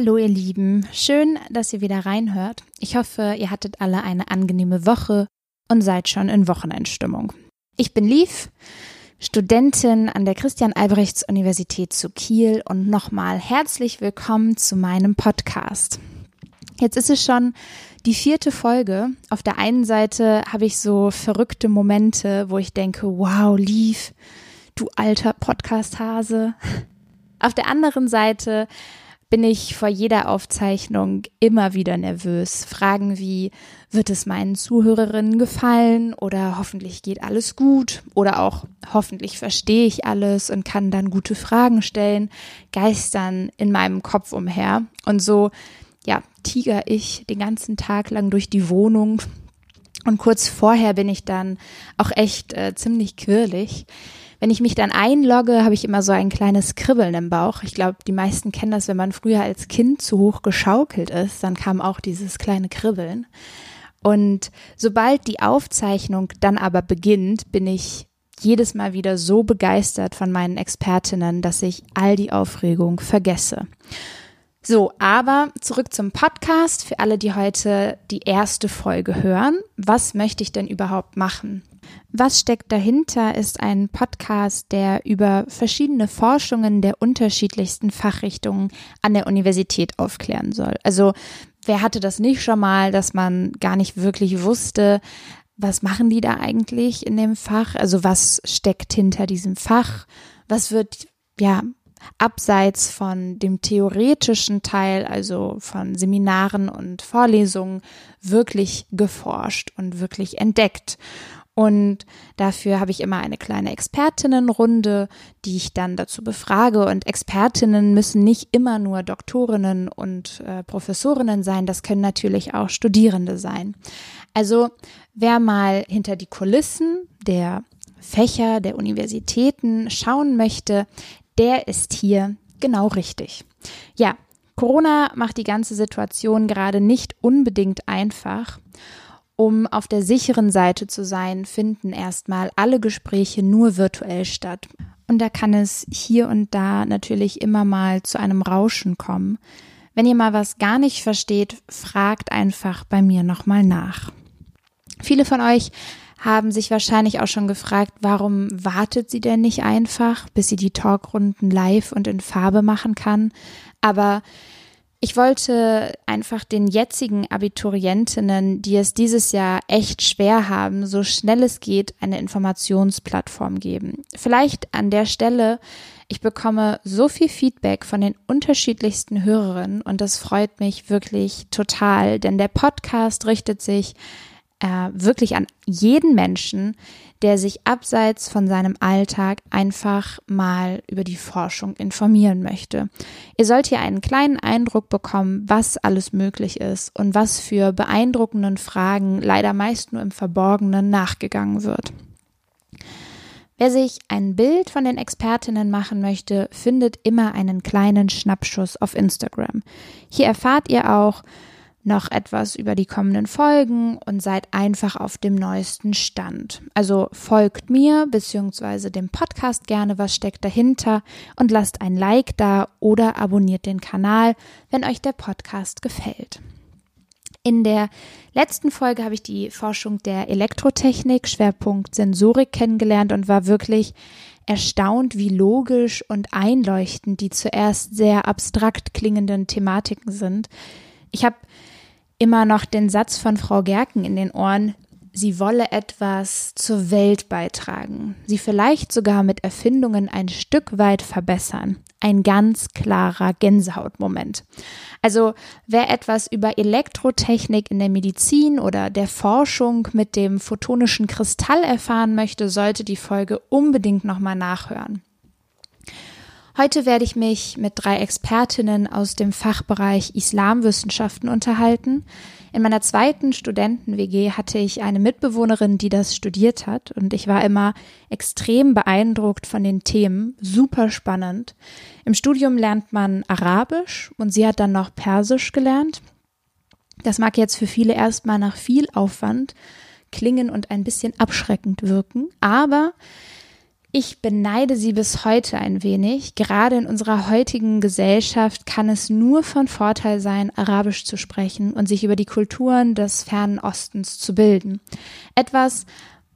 Hallo ihr Lieben, schön, dass ihr wieder reinhört. Ich hoffe, ihr hattet alle eine angenehme Woche und seid schon in Wochenendstimmung. Ich bin Liv, Studentin an der Christian-Albrechts-Universität zu Kiel und nochmal herzlich willkommen zu meinem Podcast. Jetzt ist es schon die 4. Folge. Auf der einen Seite habe ich so verrückte Momente, wo ich denke, wow, Liv, du alter Podcast-Hase. Auf der anderen Seite bin ich vor jeder Aufzeichnung immer wieder nervös. Fragen wie, wird es meinen Zuhörerinnen gefallen oder hoffentlich geht alles gut oder auch hoffentlich verstehe ich alles und kann dann gute Fragen stellen, geistern in meinem Kopf umher. Und so, ja, tiger ich den ganzen Tag lang durch die Wohnung und kurz vorher bin ich dann auch echt ziemlich quirlig. Wenn ich mich dann einlogge, habe ich immer so ein kleines Kribbeln im Bauch. Ich glaube, die meisten kennen das, wenn man früher als Kind zu hoch geschaukelt ist, dann kam auch dieses kleine Kribbeln. Und sobald die Aufzeichnung dann aber beginnt, bin ich jedes Mal wieder so begeistert von meinen Expertinnen, dass ich all die Aufregung vergesse. So, aber zurück zum Podcast für alle, die heute die erste Folge hören. Was möchte ich denn überhaupt machen? Was steckt dahinter, ist ein Podcast, der über verschiedene Forschungen der unterschiedlichsten Fachrichtungen an der Universität aufklären soll. Also wer hatte das nicht schon mal, dass man gar nicht wirklich wusste, was machen die da eigentlich in dem Fach? Also was steckt hinter diesem Fach? Was wird ja abseits von dem theoretischen Teil, also von Seminaren und Vorlesungen, wirklich geforscht und wirklich entdeckt? Und dafür habe ich immer eine kleine Expertinnenrunde, die ich dann dazu befrage. Und Expertinnen müssen nicht immer nur Doktorinnen und Professorinnen sein, das können natürlich auch Studierende sein. Also wer mal hinter die Kulissen der Fächer, der Universitäten schauen möchte, der ist hier genau richtig. Ja, Corona macht die ganze Situation gerade nicht unbedingt einfach. Um auf der sicheren Seite zu sein, finden erstmal alle Gespräche nur virtuell statt. Und da kann es hier und da natürlich immer mal zu einem Rauschen kommen. Wenn ihr mal was gar nicht versteht, fragt einfach bei mir nochmal nach. Viele von euch haben sich wahrscheinlich auch schon gefragt, warum wartet sie denn nicht einfach, bis sie die Talkrunden live und in Farbe machen kann? Aber ich wollte einfach den jetzigen Abiturientinnen, die es dieses Jahr echt schwer haben, so schnell es geht, eine Informationsplattform geben. Vielleicht an der Stelle, ich bekomme so viel Feedback von den unterschiedlichsten Hörerinnen und das freut mich wirklich total, denn der Podcast richtet sich wirklich an jeden Menschen, der sich abseits von seinem Alltag einfach mal über die Forschung informieren möchte. Ihr sollt hier einen kleinen Eindruck bekommen, was alles möglich ist und was für beeindruckenden Fragen leider meist nur im Verborgenen nachgegangen wird. Wer sich ein Bild von den Expertinnen machen möchte, findet immer einen kleinen Schnappschuss auf Instagram. Hier erfahrt ihr auch noch etwas über die kommenden Folgen und seid einfach auf dem neuesten Stand. Also folgt mir bzw. dem Podcast gerne, was steckt dahinter, und lasst ein Like da oder abonniert den Kanal, wenn euch der Podcast gefällt. In der letzten Folge habe ich die Forschung der Elektrotechnik, Schwerpunkt Sensorik, kennengelernt und war wirklich erstaunt, wie logisch und einleuchtend die zuerst sehr abstrakt klingenden Thematiken sind. Ich habe immer noch den Satz von Frau Gerken in den Ohren, sie wolle etwas zur Welt beitragen, sie vielleicht sogar mit Erfindungen ein Stück weit verbessern. Ein ganz klarer Gänsehautmoment. Also wer etwas über Elektrotechnik in der Medizin oder der Forschung mit dem photonischen Kristall erfahren möchte, sollte die Folge unbedingt nochmal nachhören. Heute werde ich mich mit 3 Expertinnen aus dem Fachbereich Islamwissenschaften unterhalten. In meiner zweiten Studenten-WG hatte ich eine Mitbewohnerin, die das studiert hat, und ich war immer extrem beeindruckt von den Themen, super spannend. Im Studium lernt man Arabisch und sie hat dann noch Persisch gelernt. Das mag jetzt für viele erstmal nach viel Aufwand klingen und ein bisschen abschreckend wirken, aber Ich beneide sie bis heute ein wenig. Gerade in unserer heutigen Gesellschaft kann es nur von Vorteil sein, Arabisch zu sprechen und sich über die Kulturen des fernen Ostens zu bilden. Etwas,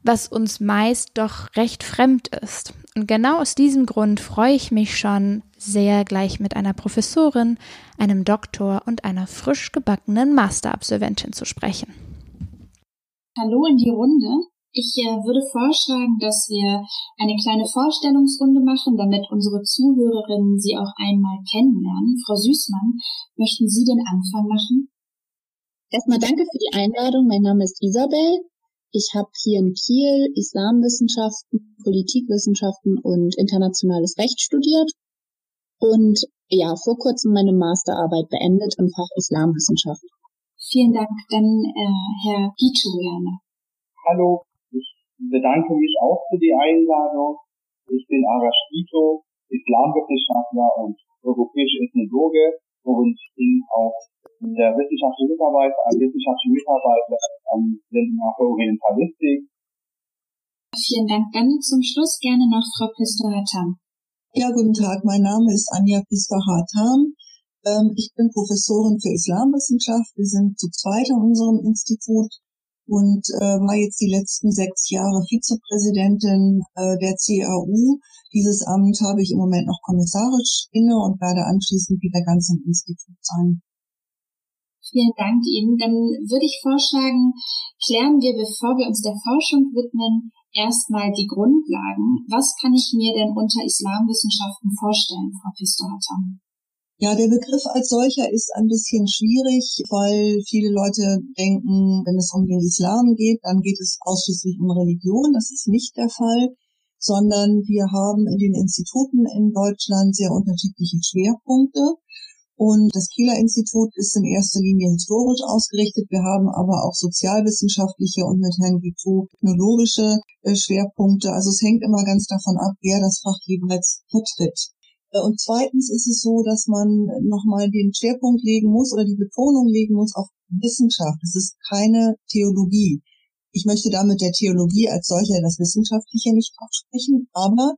was uns meist doch recht fremd ist. Und genau aus diesem Grund freue ich mich schon sehr, gleich mit einer Professorin, einem Doktor und einer frisch gebackenen Masterabsolventin zu sprechen. Hallo in die Runde. Ich würde vorschlagen, dass wir eine kleine Vorstellungsrunde machen, damit unsere Zuhörerinnen Sie auch einmal kennenlernen. Frau Süßmann, möchten Sie den Anfang machen? Erstmal danke für die Einladung. Mein Name ist Isabel. Ich habe hier in Kiel Islamwissenschaften, Politikwissenschaften und internationales Recht studiert und ja, vor kurzem meine Masterarbeit beendet im Fach Islamwissenschaft. Vielen Dank. Dann Herr Bituberne. Hallo. Ich bedanke mich auch für die Einladung. Ich bin Araskito, Islamwissenschaftler und europäische Ethnologe und bin auch der wissenschaftliche Mitarbeiter, am Seminar für Orientalistik. Vielen Dank. Dann zum Schluss gerne noch Frau Pistor-Hartam. Ja, guten Tag. Mein Name ist Anja Pistor-Hartam. Ich bin Professorin für Islamwissenschaft. Wir sind zu zweit in unserem Institut. Und war jetzt die letzten 6 Jahre Vizepräsidentin der CAU. Dieses Amt habe ich im Moment noch kommissarisch inne und werde anschließend wieder ganz im Institut sein. Vielen Dank Ihnen. Dann würde ich vorschlagen, klären wir, bevor wir uns der Forschung widmen, erstmal die Grundlagen. Was kann ich mir denn unter Islamwissenschaften vorstellen, Frau Pistor-Hartam? Ja, der Begriff als solcher ist ein bisschen schwierig, weil viele Leute denken, wenn es um den Islam geht, dann geht es ausschließlich um Religion. Das ist nicht der Fall, sondern wir haben in den Instituten in Deutschland sehr unterschiedliche Schwerpunkte. Und das Kieler Institut ist in erster Linie historisch ausgerichtet. Wir haben aber auch sozialwissenschaftliche und mit Herrn Gito technologische Schwerpunkte. Also es hängt immer ganz davon ab, wer das Fach jeweils vertritt. Und zweitens ist es so, dass man nochmal den Schwerpunkt legen muss oder die Betonung legen muss auf Wissenschaft. Es ist keine Theologie. Ich möchte damit der Theologie als solcher das Wissenschaftliche nicht absprechen, aber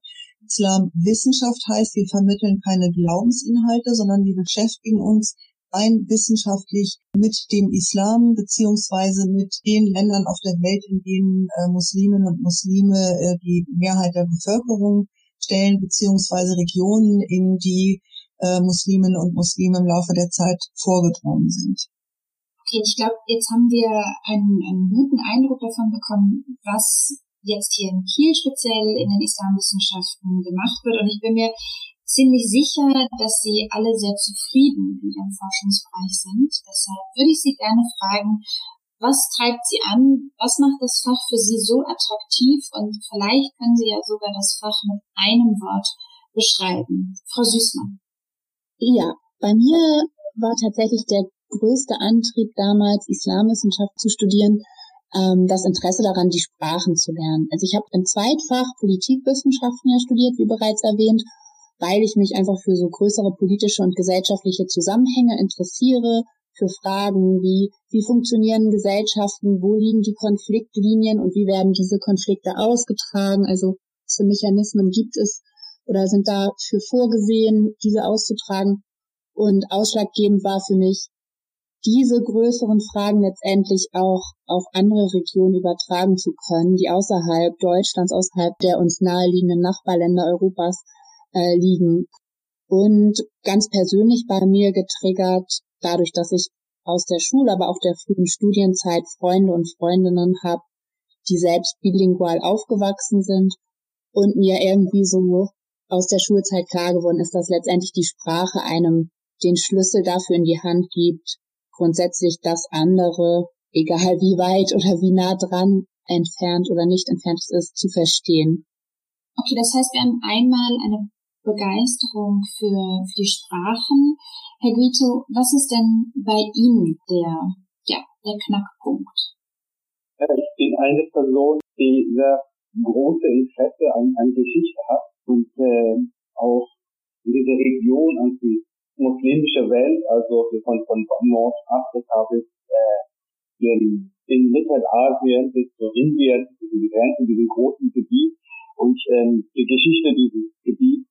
Islamwissenschaft heißt, wir vermitteln keine Glaubensinhalte, sondern wir beschäftigen uns rein wissenschaftlich mit dem Islam beziehungsweise mit den Ländern auf der Welt, in denen Musliminnen und Muslime die Mehrheit der Bevölkerung Stellen beziehungsweise Regionen, in die Musliminnen und Muslime im Laufe der Zeit vorgedrungen sind. Okay, ich glaube, jetzt haben wir einen guten Eindruck davon bekommen, was jetzt hier in Kiel speziell in den Islamwissenschaften gemacht wird. Und ich bin mir ziemlich sicher, dass Sie alle sehr zufrieden in Ihrem Forschungsbereich sind. Deshalb würde ich Sie gerne fragen, was treibt Sie an? Was macht das Fach für Sie so attraktiv? Und vielleicht können Sie ja sogar das Fach mit einem Wort beschreiben. Frau Süßmann. Ja, bei mir war tatsächlich der größte Antrieb damals, Islamwissenschaft zu studieren, das Interesse daran, die Sprachen zu lernen. Also ich habe im Zweitfach Politikwissenschaften ja studiert, wie bereits erwähnt, weil ich mich einfach für so größere politische und gesellschaftliche Zusammenhänge interessiere, für Fragen wie, wie funktionieren Gesellschaften, wo liegen die Konfliktlinien und wie werden diese Konflikte ausgetragen, also was für Mechanismen gibt es oder sind dafür vorgesehen, diese auszutragen. Und ausschlaggebend war für mich, diese größeren Fragen letztendlich auch auf andere Regionen übertragen zu können, die außerhalb Deutschlands, außerhalb der uns naheliegenden Nachbarländer Europas liegen. Und ganz persönlich bei mir getriggert, dadurch, dass ich aus der Schule, aber auch der frühen Studienzeit Freunde und Freundinnen habe, die selbst bilingual aufgewachsen sind und mir irgendwie so aus der Schulzeit klar geworden ist, dass letztendlich die Sprache einem den Schlüssel dafür in die Hand gibt, grundsätzlich das andere, egal wie weit oder wie nah dran entfernt oder nicht entfernt es ist, zu verstehen. Okay, das heißt, wir haben einmal eine Begeisterung für die Sprachen. Herr Guito, was ist denn bei Ihnen der Knackpunkt? Ich bin eine Person, die sehr große Interesse an Geschichte hat und auch diese Region, an die muslimische Welt, also von Nordafrika bis in Mittelasien bis zu Indien, diese Grenzen, diesen großen Gebiet, Und die Geschichte dieses Gebiets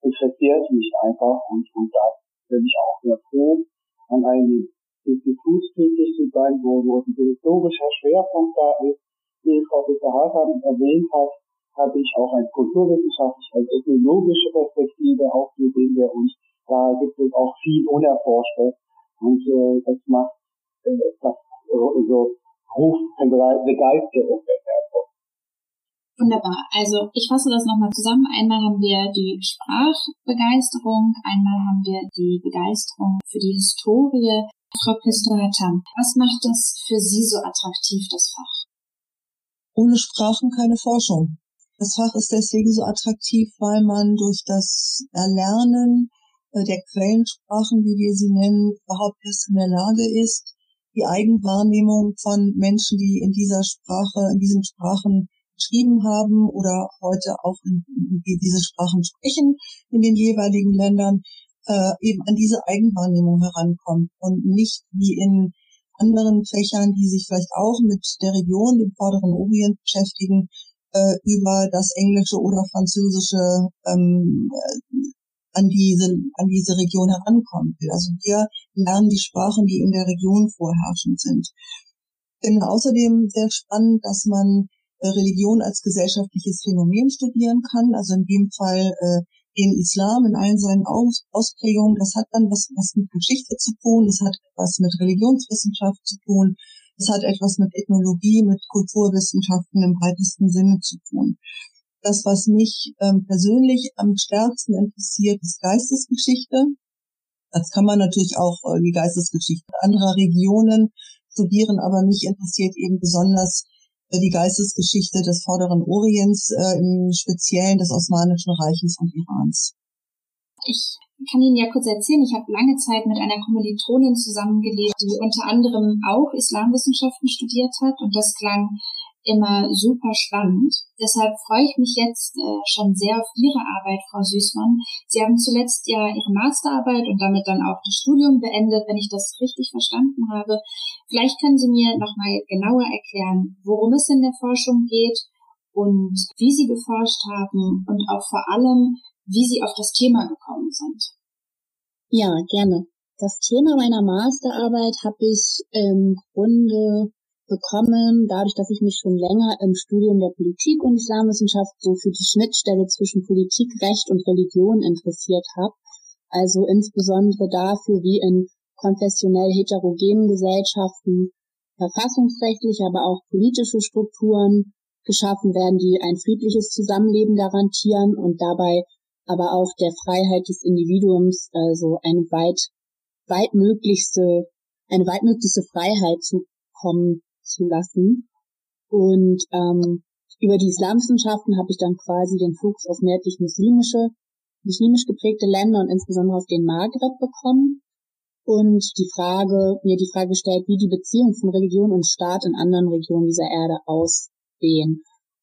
interessiert mich einfach und da bin ich auch sehr froh, an einem Institut tätig zu sein, wo ein historischer Schwerpunkt da ist, wie Frau Pistor-Hartam erwähnt hat, habe ich auch eine kulturwissenschaftliche, eine ethnologische Perspektive aufgesehen bei uns. Da gibt es auch viel Unerforschte und das macht das so Rufbegeisterung. Wunderbar. Also ich fasse das nochmal zusammen. Einmal haben wir die Sprachbegeisterung, einmal haben wir die Begeisterung für die Historie. Frau Pistor-Hartam, was macht das für Sie so attraktiv, das Fach? Ohne Sprachen keine Forschung. Das Fach ist deswegen so attraktiv, weil man durch das Erlernen der Quellensprachen, wie wir sie nennen, überhaupt erst in der Lage ist, die Eigenwahrnehmung von Menschen, die in dieser Sprache, in diesen Sprachen geschrieben haben oder heute auch in diese Sprachen sprechen in den jeweiligen Ländern, eben an diese Eigenwahrnehmung herankommt und nicht wie in anderen Fächern, die sich vielleicht auch mit der Region, dem Vorderen Orient beschäftigen, über das Englische oder Französische an diese Region herankommen will. Also wir lernen die Sprachen, die in der Region vorherrschend sind. Ich finde außerdem sehr spannend, dass man Religion als gesellschaftliches Phänomen studieren kann, also in dem Fall den Islam in allen seinen Ausprägungen. Das hat dann was mit Geschichte zu tun, das hat etwas mit Religionswissenschaft zu tun, das hat etwas mit Ethnologie, mit Kulturwissenschaften im breitesten Sinne zu tun. Das, was mich persönlich am stärksten interessiert, ist Geistesgeschichte. Das kann man natürlich auch die Geistesgeschichte anderer Regionen studieren, aber mich interessiert eben besonders die Geistesgeschichte des Vorderen Orients, im Speziellen des Osmanischen Reiches und Irans. Ich kann Ihnen ja kurz erzählen, ich habe lange Zeit mit einer Kommilitonin zusammengelebt, die unter anderem auch Islamwissenschaften studiert hat und das klang immer super spannend. Deshalb freue ich mich jetzt schon sehr auf Ihre Arbeit, Frau Süßmann. Sie haben zuletzt ja Ihre Masterarbeit und damit dann auch das Studium beendet, wenn ich das richtig verstanden habe. Vielleicht können Sie mir nochmal genauer erklären, worum es in der Forschung geht und wie Sie geforscht haben und auch vor allem, wie Sie auf das Thema gekommen sind. Ja, gerne. Das Thema meiner Masterarbeit habe ich im Grunde bekommen, dadurch, dass ich mich schon länger im Studium der Politik und Islamwissenschaft so für die Schnittstelle zwischen Politik, Recht und Religion interessiert habe. Also insbesondere dafür, wie in konfessionell heterogenen Gesellschaften verfassungsrechtliche, aber auch politische Strukturen geschaffen werden, die ein friedliches Zusammenleben garantieren und dabei aber auch der Freiheit des Individuums, also eine weitmöglichste Freiheit zukommen zu lassen. Und über die Islamwissenschaften habe ich dann quasi den Fokus auf mehrheitlich muslimisch geprägte Länder und insbesondere auf den Maghreb bekommen und mir die Frage gestellt, wie die Beziehung von Religion und Staat in anderen Regionen dieser Erde aussehen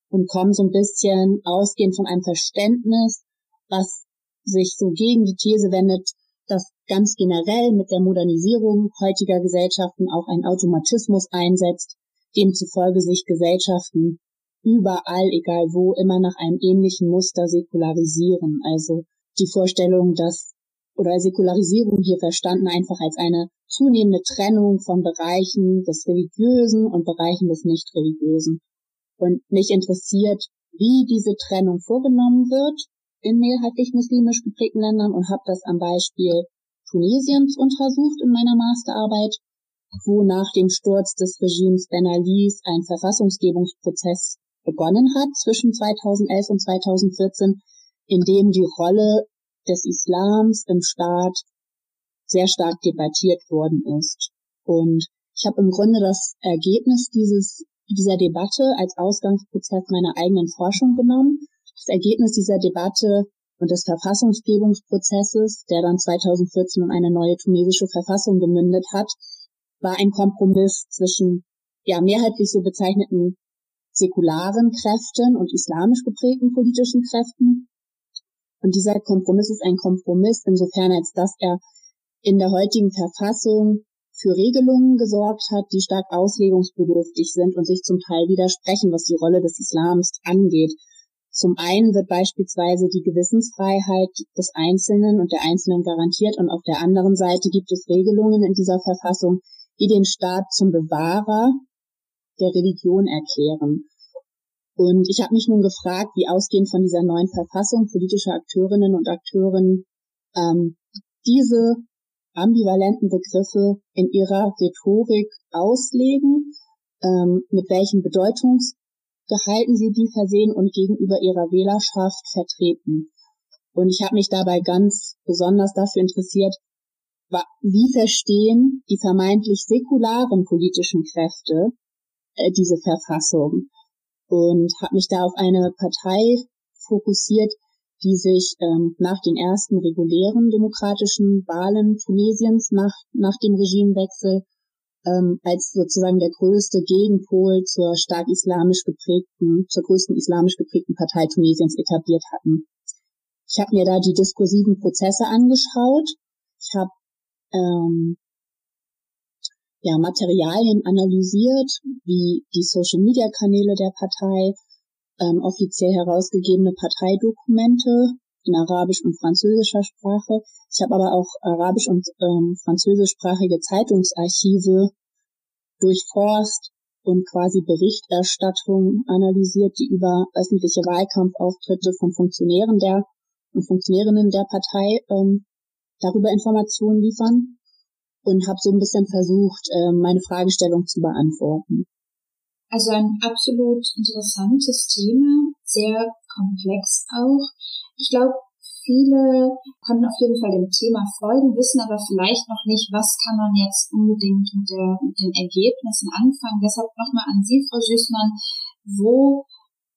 und komme so ein bisschen ausgehend von einem Verständnis, was sich so gegen die These wendet, dass ganz generell mit der Modernisierung heutiger Gesellschaften auch ein Automatismus einsetzt, demzufolge sich Gesellschaften überall, egal wo, immer nach einem ähnlichen Muster säkularisieren. Also die Vorstellung, dass Säkularisierung hier verstanden einfach als eine zunehmende Trennung von Bereichen des Religiösen und Bereichen des Nicht-Religiösen. Und mich interessiert, wie diese Trennung vorgenommen wird in mehrheitlich muslimisch geprägten Ländern und habe das am Beispiel Tunesiens untersucht in meiner Masterarbeit, wo nach dem Sturz des Regimes Ben Alis ein Verfassungsgebungsprozess begonnen hat zwischen 2011 und 2014, in dem die Rolle des Islams im Staat sehr stark debattiert worden ist. Und ich habe im Grunde das Ergebnis dieser Debatte als Ausgangsprozess meiner eigenen Forschung genommen. Das Ergebnis dieser Debatte und des Verfassungsgebungsprozesses, der dann 2014 in eine neue tunesische Verfassung gemündet hat, war ein Kompromiss zwischen mehrheitlich so bezeichneten säkularen Kräften und islamisch geprägten politischen Kräften. Und dieser Kompromiss ist ein Kompromiss insofern, als dass er in der heutigen Verfassung für Regelungen gesorgt hat, die stark auslegungsbedürftig sind und sich zum Teil widersprechen, was die Rolle des Islams angeht. Zum einen wird beispielsweise die Gewissensfreiheit des Einzelnen und der Einzelnen garantiert und auf der anderen Seite gibt es Regelungen in dieser Verfassung, die den Staat zum Bewahrer der Religion erklären. Und ich habe mich nun gefragt, wie ausgehend von dieser neuen Verfassung politische Akteurinnen und Akteuren diese ambivalenten Begriffe in ihrer Rhetorik auslegen, mit welchen Bedeutungsgehalten sie die versehen und gegenüber ihrer Wählerschaft vertreten. Und ich habe mich dabei ganz besonders dafür interessiert, wie verstehen die vermeintlich säkularen politischen Kräfte diese Verfassung? Und habe mich da auf eine Partei fokussiert, die sich nach den ersten regulären demokratischen Wahlen Tunesiens nach dem Regimewechsel als sozusagen der größte Gegenpol zur größten islamisch geprägten Partei Tunesiens etabliert hatten. Ich habe mir da die diskursiven Prozesse angeschaut. Ich habe Materialien analysiert, wie die Social-Media-Kanäle der Partei, offiziell herausgegebene Parteidokumente in arabisch und französischer Sprache. Ich habe aber auch arabisch- und französischsprachige Zeitungsarchive durchforst und quasi Berichterstattung analysiert, die über öffentliche Wahlkampfauftritte von Funktionären und Funktionärinnen der Partei darüber Informationen liefern und habe so ein bisschen versucht, meine Fragestellung zu beantworten. Also ein absolut interessantes Thema, sehr komplex auch. Ich glaube, viele können auf jeden Fall dem Thema folgen, wissen aber vielleicht noch nicht, was kann man jetzt unbedingt mit den Ergebnissen anfangen. Deshalb nochmal an Sie, Frau Süßmann, wo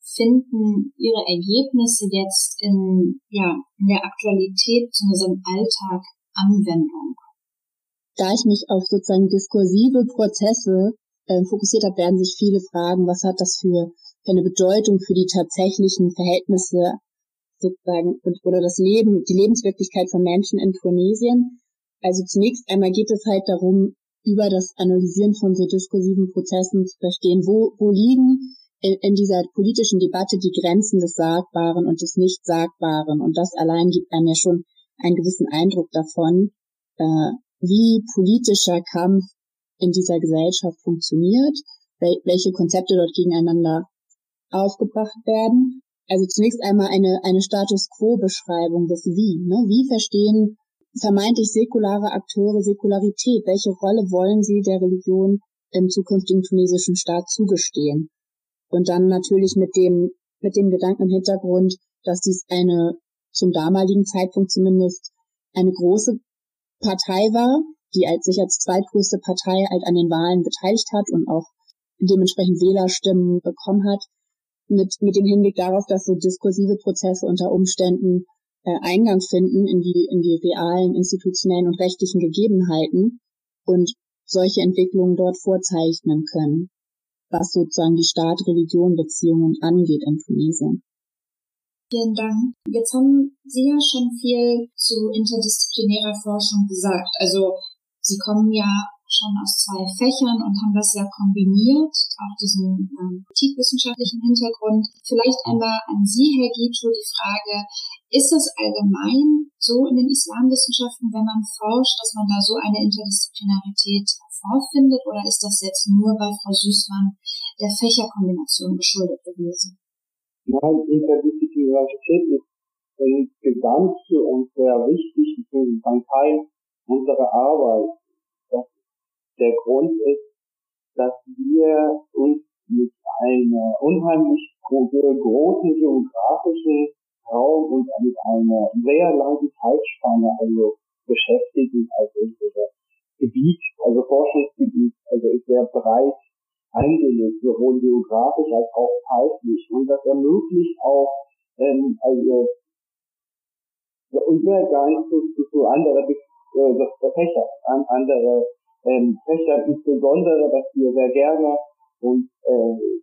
finden Ihre Ergebnisse jetzt in der Aktualität, beziehungsweise im Alltag Anwendung? Da ich mich auf sozusagen diskursive Prozesse fokussiert habe, werden sich viele fragen, was hat das für eine Bedeutung für die tatsächlichen Verhältnisse sozusagen oder das Leben, die Lebenswirklichkeit von Menschen in Tunesien. Also zunächst einmal geht es halt darum, über das Analysieren von so diskursiven Prozessen zu verstehen, wo liegen in dieser politischen Debatte die Grenzen des Sagbaren und des Nichtsagbaren. Und das allein gibt einem ja schon einen gewissen Eindruck davon, wie politischer Kampf in dieser Gesellschaft funktioniert, welche Konzepte dort gegeneinander aufgebracht werden. Also zunächst einmal eine Status-Quo-Beschreibung des Wie. Ne? Wie verstehen vermeintlich säkulare Akteure Säkularität? Welche Rolle wollen sie der Religion im zukünftigen tunesischen Staat zugestehen? Und dann natürlich mit dem Gedanken im Hintergrund, dass dies zum damaligen Zeitpunkt zumindest, eine große Partei war, die sich als zweitgrößte Partei halt an den Wahlen beteiligt hat und auch dementsprechend Wählerstimmen bekommen hat, mit dem Hinblick darauf, dass so diskursive Prozesse unter Umständen Eingang finden in die realen, institutionellen und rechtlichen Gegebenheiten und solche Entwicklungen dort vorzeichnen können, was sozusagen die Staat-Religion-Beziehungen angeht in Tunesien. Vielen Dank. Jetzt haben Sie ja schon viel zu interdisziplinärer Forschung gesagt. Also Sie kommen ja schon aus zwei Fächern und haben das ja kombiniert, auch diesen politikwissenschaftlichen Hintergrund. Vielleicht einmal an Sie, Herr Gito, die Frage, ist es allgemein so in den Islamwissenschaften, wenn man forscht, dass man da so eine Interdisziplinarität vorfindet oder ist das jetzt nur bei Frau Süßmann der Fächerkombination geschuldet gewesen? Nein, Interdisziplinarität ist insgesamt für uns sehr wichtig, beziehungsweise ein Teil unserer Arbeit. Das der Grund ist, dass wir uns mit einer unheimlich großen geografischen Raum und mit einer sehr langen Zeitspanne beschäftigen. Also unser Gebiet, also Forschungsgebiet, also ist sehr breit eingelegt, sowohl geografisch als auch zeitlich. Und das ermöglicht auch der Übergang zu anderen Fächern, an andere Fächer, insbesondere, dass wir sehr gerne und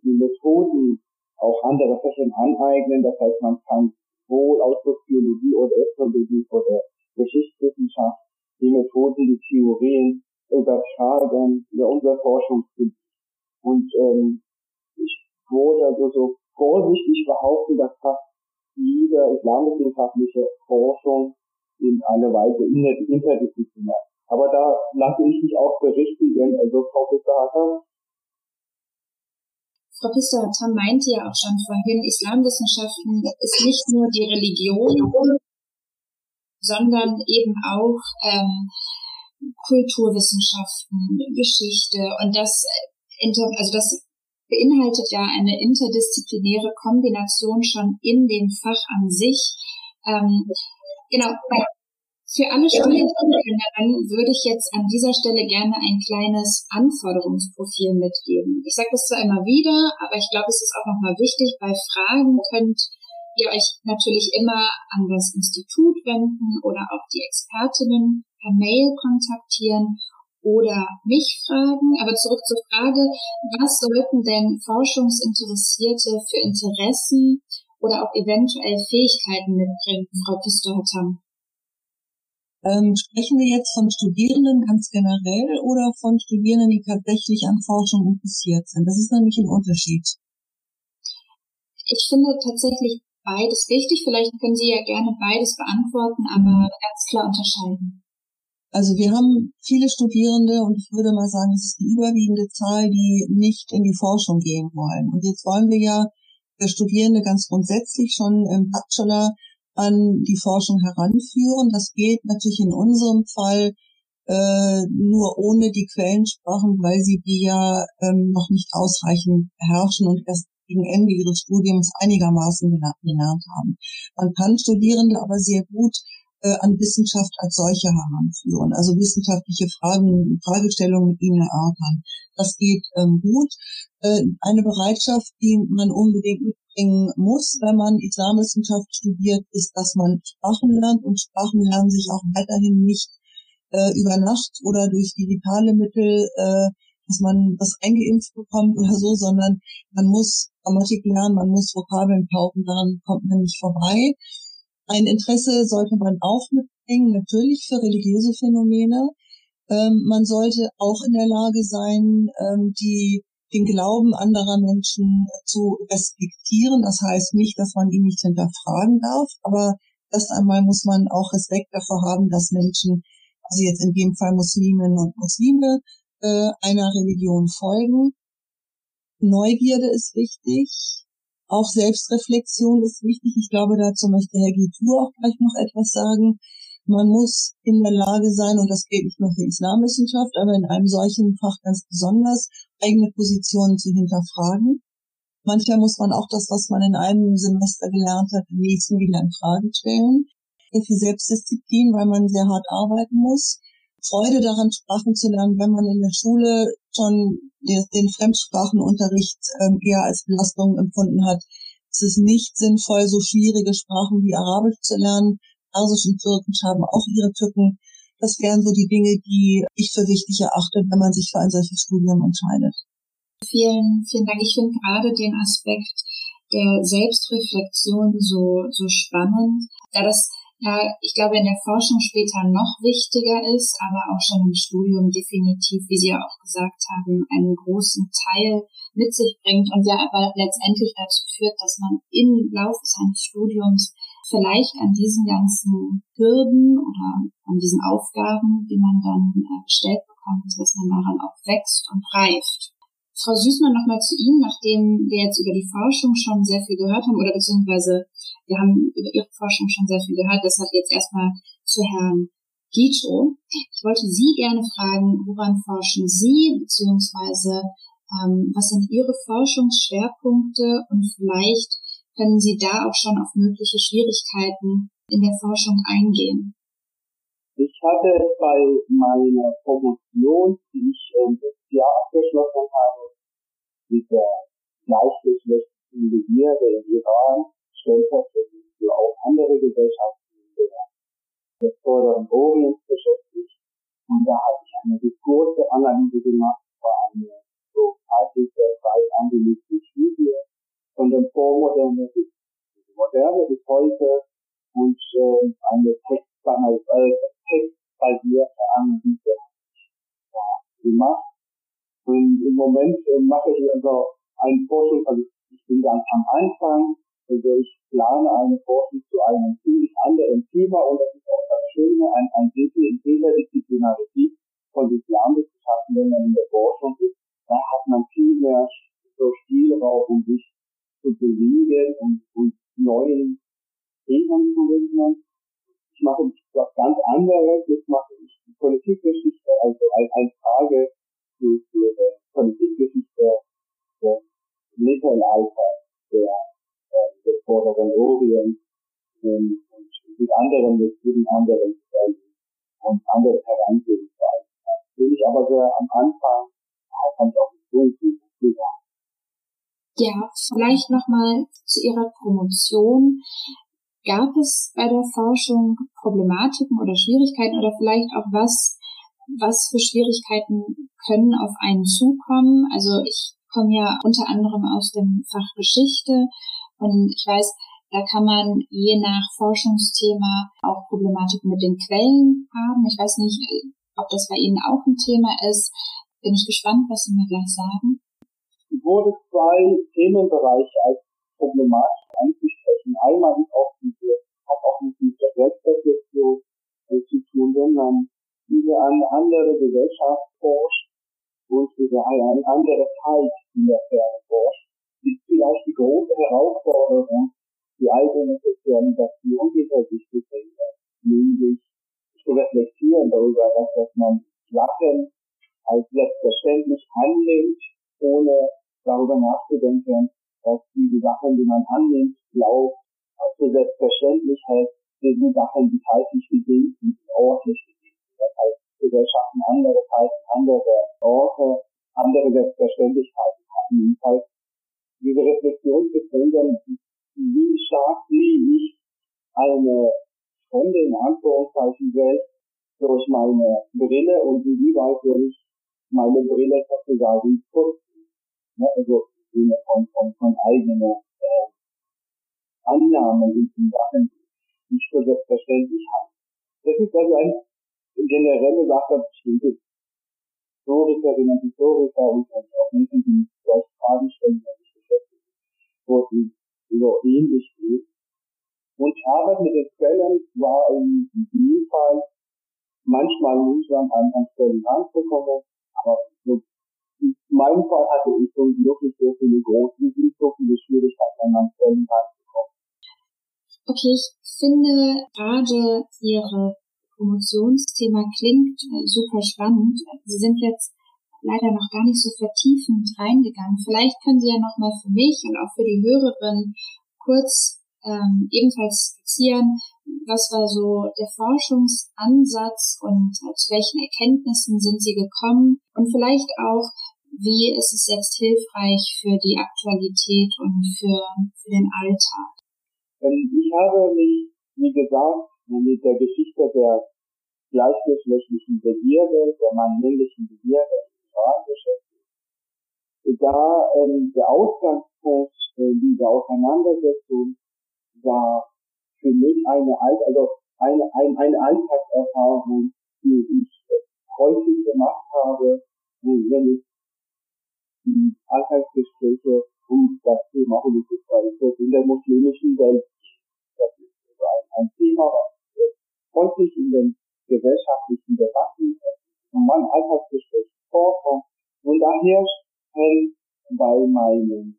die Methoden auch andere Fächern aneignen. Das heißt, man kann sowohl aus Soziologie oder Ethnologie oder Geschichtswissenschaft die Methoden, die Theorien übertragen über unsere Forschungsgebiet. Und ich würde vorsichtig behaupten, dass fast wieder islamwissenschaftliche Forschung in eine Weise interdisziplinär. Aber da lasse ich mich auch berichtigen, also Frau Pistor-Hartam. Frau Pistor-Hartam meinte ja auch schon vorhin, Islamwissenschaften ist nicht nur die Religion, sondern eben auch Kulturwissenschaften, Geschichte und das, also das beinhaltet ja eine interdisziplinäre Kombination schon in dem Fach an sich. Genau, für alle Studierenden würde ich jetzt an dieser Stelle gerne ein kleines Anforderungsprofil mitgeben. Ich sage das zwar immer wieder, aber ich glaube, es ist auch nochmal wichtig, bei Fragen könnt ihr euch natürlich immer an das Institut wenden oder auch die Expertinnen per Mail kontaktieren oder mich fragen. Aber zurück zur Frage, was sollten denn Forschungsinteressierte für Interessen oder auch eventuell Fähigkeiten mitbringen, Frau Pistor-Hartam? Sprechen wir jetzt von Studierenden ganz generell oder von Studierenden, die tatsächlich an Forschung interessiert sind? Das ist nämlich ein Unterschied. Ich finde tatsächlich beides wichtig. Vielleicht können Sie ja gerne beides beantworten, aber ganz klar unterscheiden. Also wir haben viele Studierende und ich würde mal sagen, es ist die überwiegende Zahl, die nicht in die Forschung gehen wollen. Und jetzt wollen wir ja der Studierende ganz grundsätzlich schon im Bachelor an die Forschung heranführen. Das geht natürlich in unserem Fall nur ohne die Quellensprachen, weil sie die ja noch nicht ausreichend beherrschen und erst gegen Ende ihres Studiums einigermaßen gelernt haben. Man kann Studierende aber sehr gut an Wissenschaft als solche heranführen, also wissenschaftliche Fragen, Fragestellungen mit ihnen erörtern. Das geht gut. Eine Bereitschaft, die man unbedingt mitbringen muss, wenn man Islamwissenschaft studiert, ist, dass man Sprachen lernt und Sprachen lernen sich auch weiterhin nicht über Nacht oder durch digitale Mittel, dass man das eingeimpft bekommt oder so, sondern man muss Grammatik lernen, man muss Vokabeln pauken, daran kommt man nicht vorbei. Ein Interesse sollte man auch mitbringen, natürlich für religiöse Phänomene. Man sollte auch in der Lage sein, den Glauben anderer Menschen zu respektieren. Das heißt nicht, dass man ihn nicht hinterfragen darf, aber erst einmal muss man auch Respekt davor haben, dass Menschen, also jetzt in dem Fall Musliminnen und Muslime, einer Religion folgen. Neugierde ist wichtig. Auch Selbstreflexion ist wichtig. Ich glaube, dazu möchte Herr Gitur auch gleich noch etwas sagen. Man muss in der Lage sein, und das gilt nicht nur für Islamwissenschaft, aber in einem solchen Fach ganz besonders, eigene Positionen zu hinterfragen. Manchmal muss man auch das, was man in einem Semester gelernt hat, im nächsten wieder in Frage stellen. Sehr viel Selbstdisziplin, weil man sehr hart arbeiten muss. Freude daran, Sprachen zu lernen, wenn man in der Schule schon den Fremdsprachenunterricht eher als Belastung empfunden hat. Es ist nicht sinnvoll, so schwierige Sprachen wie Arabisch zu lernen. Persisch und Türkisch haben auch ihre Tücken. Das wären so die Dinge, die ich für wichtig erachte, wenn man sich für ein solches Studium entscheidet. Vielen, vielen Dank. Ich finde gerade den Aspekt der Selbstreflexion so spannend, da das ich glaube, in der Forschung später noch wichtiger ist, aber auch schon im Studium definitiv, wie Sie ja auch gesagt haben, einen großen Teil mit sich bringt und ja aber letztendlich dazu führt, dass man im Laufe seines Studiums vielleicht an diesen ganzen Hürden oder an diesen Aufgaben, die man dann gestellt bekommt, dass man daran auch wächst und reift. Frau Süßmann, nochmal zu Ihnen, nachdem wir jetzt über die Forschung schon sehr viel gehört haben, oder beziehungsweise wir haben über Ihre Forschung schon sehr viel gehört, deshalb jetzt erstmal zu Herrn Gito. Ich wollte Sie gerne fragen, woran forschen Sie, beziehungsweise was sind Ihre Forschungsschwerpunkte und vielleicht können Sie da auch schon auf mögliche Schwierigkeiten in der Forschung eingehen. Ich hatte bei meiner Promotion, die ich Jahr abgeschlossen habe, mit der gleichgeschlechtlichen Ehe in Iran, stellvertretend für auch andere Gesellschaften des Vorderen Orients beschäftigt. Und da habe ich eine große Analyse gemacht, bei einer so zeitlich sehr breit angelegten Studie von dem Vormoderne bis Moderne bis heute und eine textbasierte Analyse habe ich gemacht. Und im Moment mache ich also eine Forschung, also ich bin ganz am Anfang Also ich plane eine Forschung zu einem ziemlich anderen Thema und das ist auch das Schöne an ein Interdisziplinarität von Islamwissenschaften, wenn man in der Forschung ist, da hat man viel mehr so Spielraum, um sich zu bewegen und neuen Themen zu widmen. Ich mache was ganz anderes, jetzt mache ich Politikgeschichte, also eine Frage für die Politikgeschichte des Mittelalters, des vorderen Orients und mit anderen und andere Herangehensweisen. Bin ich aber sehr am Anfang, kann ich auch nicht so viel dazu sagen. Ja, vielleicht nochmal zu Ihrer Promotion. Gab es bei der Forschung Problematiken oder Schwierigkeiten oder vielleicht auch was für Schwierigkeiten können auf einen zukommen? Also ich komme ja unter anderem aus dem Fach Geschichte und ich weiß, da kann man je nach Forschungsthema auch Problematiken mit den Quellen haben. Ich weiß nicht, ob das bei Ihnen auch ein Thema ist. Bin ich gespannt, was Sie mir gleich sagen. Ich wurde zwei Themenbereiche als problematisch anzusprechen. Einmal ist auch hat auch mit der Selbstreflexion zu tun, wenn man über eine andere Gesellschaft forscht und über eine andere Zeit in der Ferne forscht, ist vielleicht die große Herausforderung, die eigene Sozialisation hinter sich zu bringen, nämlich zu reflektieren darüber, dass man Sachen als selbstverständlich annimmt, ohne darüber nachzudenken, dass diese Sachen, die man annimmt, glaubt, für selbstverständlich hält, sind Sachen, die zeitlich bedingt sind, ordentlich bedingt sind. Das heißt, Gesellschaften andere Zeiten, andere Orte, andere Selbstverständlichkeiten haben. Das heißt, diese Reflexion zu bringen, wie stark sie nicht eine fremde, in Anführungszeichen, Welt durch meine Brille und inwieweit würde ich meine Brille sozusagen putzen. Ne? Also, von eigenen Annahmen und Sachen, die ich für selbstverständlich halte. Das ist also eine generelle Sache, bestimmte Historikerinnen und Historiker und auch Menschen, die solche Fragen stellen, die sich beschäftigen, wo es so ähnlich geht. Und Arbeit mit den Quellen war in diesem Fall manchmal mühsam an Quellen ranzukommen, aber so in meinem Fall hatte ich so wirklich so viele Schwierigkeiten, an meinen Stellen ranzukommen. Okay, ich finde gerade Ihre Promotionsthema klingt super spannend. Sie sind jetzt leider noch gar nicht so vertiefend reingegangen. Vielleicht können Sie ja nochmal für mich und auch für die Hörerin kurz ebenfalls skizzieren, was war so der Forschungsansatz und zu welchen Erkenntnissen sind Sie gekommen und vielleicht auch, wie ist es jetzt hilfreich für die Aktualität und für den Alltag? Ich habe mich, wie gesagt, mit der Geschichte der gleichgeschlechtlichen Begierde, der männlichen Begierde in Iran beschäftigt. Da der Ausgangspunkt dieser Auseinandersetzung war für mich eine Alltagserfahrung, die ich häufig gemacht habe, wenn ich die Alltagsgespräche um das Thema Homosexualität in der muslimischen Welt. Das ist also ein Thema, was häufig in den gesellschaftlichen Debatten und meinem Alltagsgespräch vorkommt. Und daher fällt bei meinen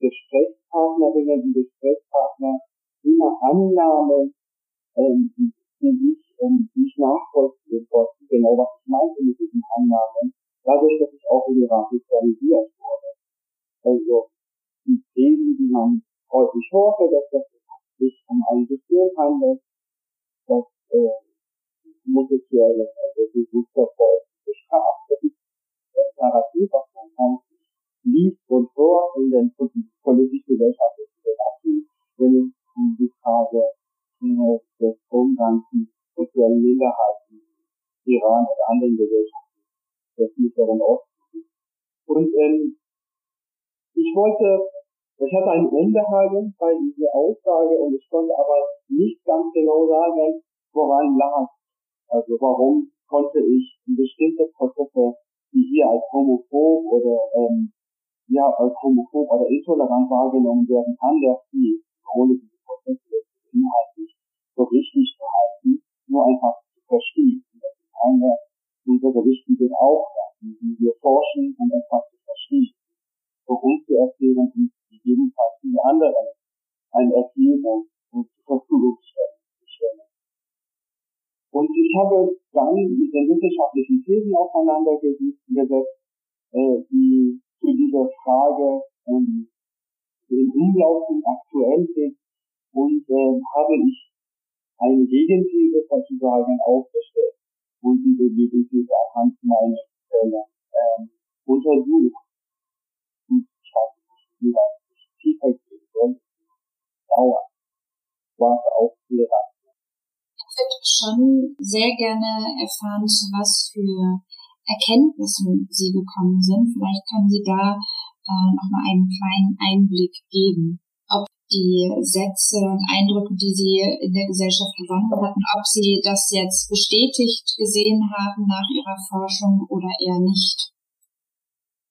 Gesprächspartnerinnen und Gesprächspartnern immer Annahmen, die ich nachvollziehen konnte, genau was ich meinte mit diesen Annahmen, dadurch, dass ich auch in Iran sozialisiert wurde. Also die Themen, die man häufig hörte, dass das sich um ein System handelt, das homosexuelle, also die Suchverfolgung bestraft. Das ist das Narrativ, was man sonst liest und hört in den politisch-gesellschaftlichen Debatten, wenn es um die Frage des Umgangs mit sozialen Minderheiten, Iran oder anderen Gesellschaften des Mittleren Ostens. Und ich hatte ein Unbehagen bei dieser Aussage und ich konnte aber nicht ganz genau sagen, woran lag. Also warum konnte ich bestimmte Prozesse, die hier als homophob oder hier als homophob oder intolerant wahrgenommen werden kann, der die Rolle dieses Prozesses inhaltlich so richtig zu halten, nur einfach zu verstehen. Und das ist eine unserer wichtigen Aufgaben, wie wir forschen, um etwas zu verstehen. Für uns zu erzählen und gegebenenfalls für die anderen eine Erklärung zur Verfügung zu stellen. Und ich habe dann mit den wissenschaftlichen Thesen auseinandergesetzt, die zu dieser Frage im Umlauf aktuell sind, und habe ich eine Gegenthese sozusagen aufgestellt und diese Gegenthese anhand meiner Quelle untersucht. Und ich weiß nicht, wie weit ich tiefer gehen soll, dauert, war auch viel rein. Ich würde schon sehr gerne erfahren, zu was für Erkenntnissen Sie gekommen sind. Vielleicht können Sie da nochmal einen kleinen Einblick geben, ob die Sätze und Eindrücke, die Sie in der Gesellschaft gewonnen hatten, ob Sie das jetzt bestätigt gesehen haben nach Ihrer Forschung oder eher nicht.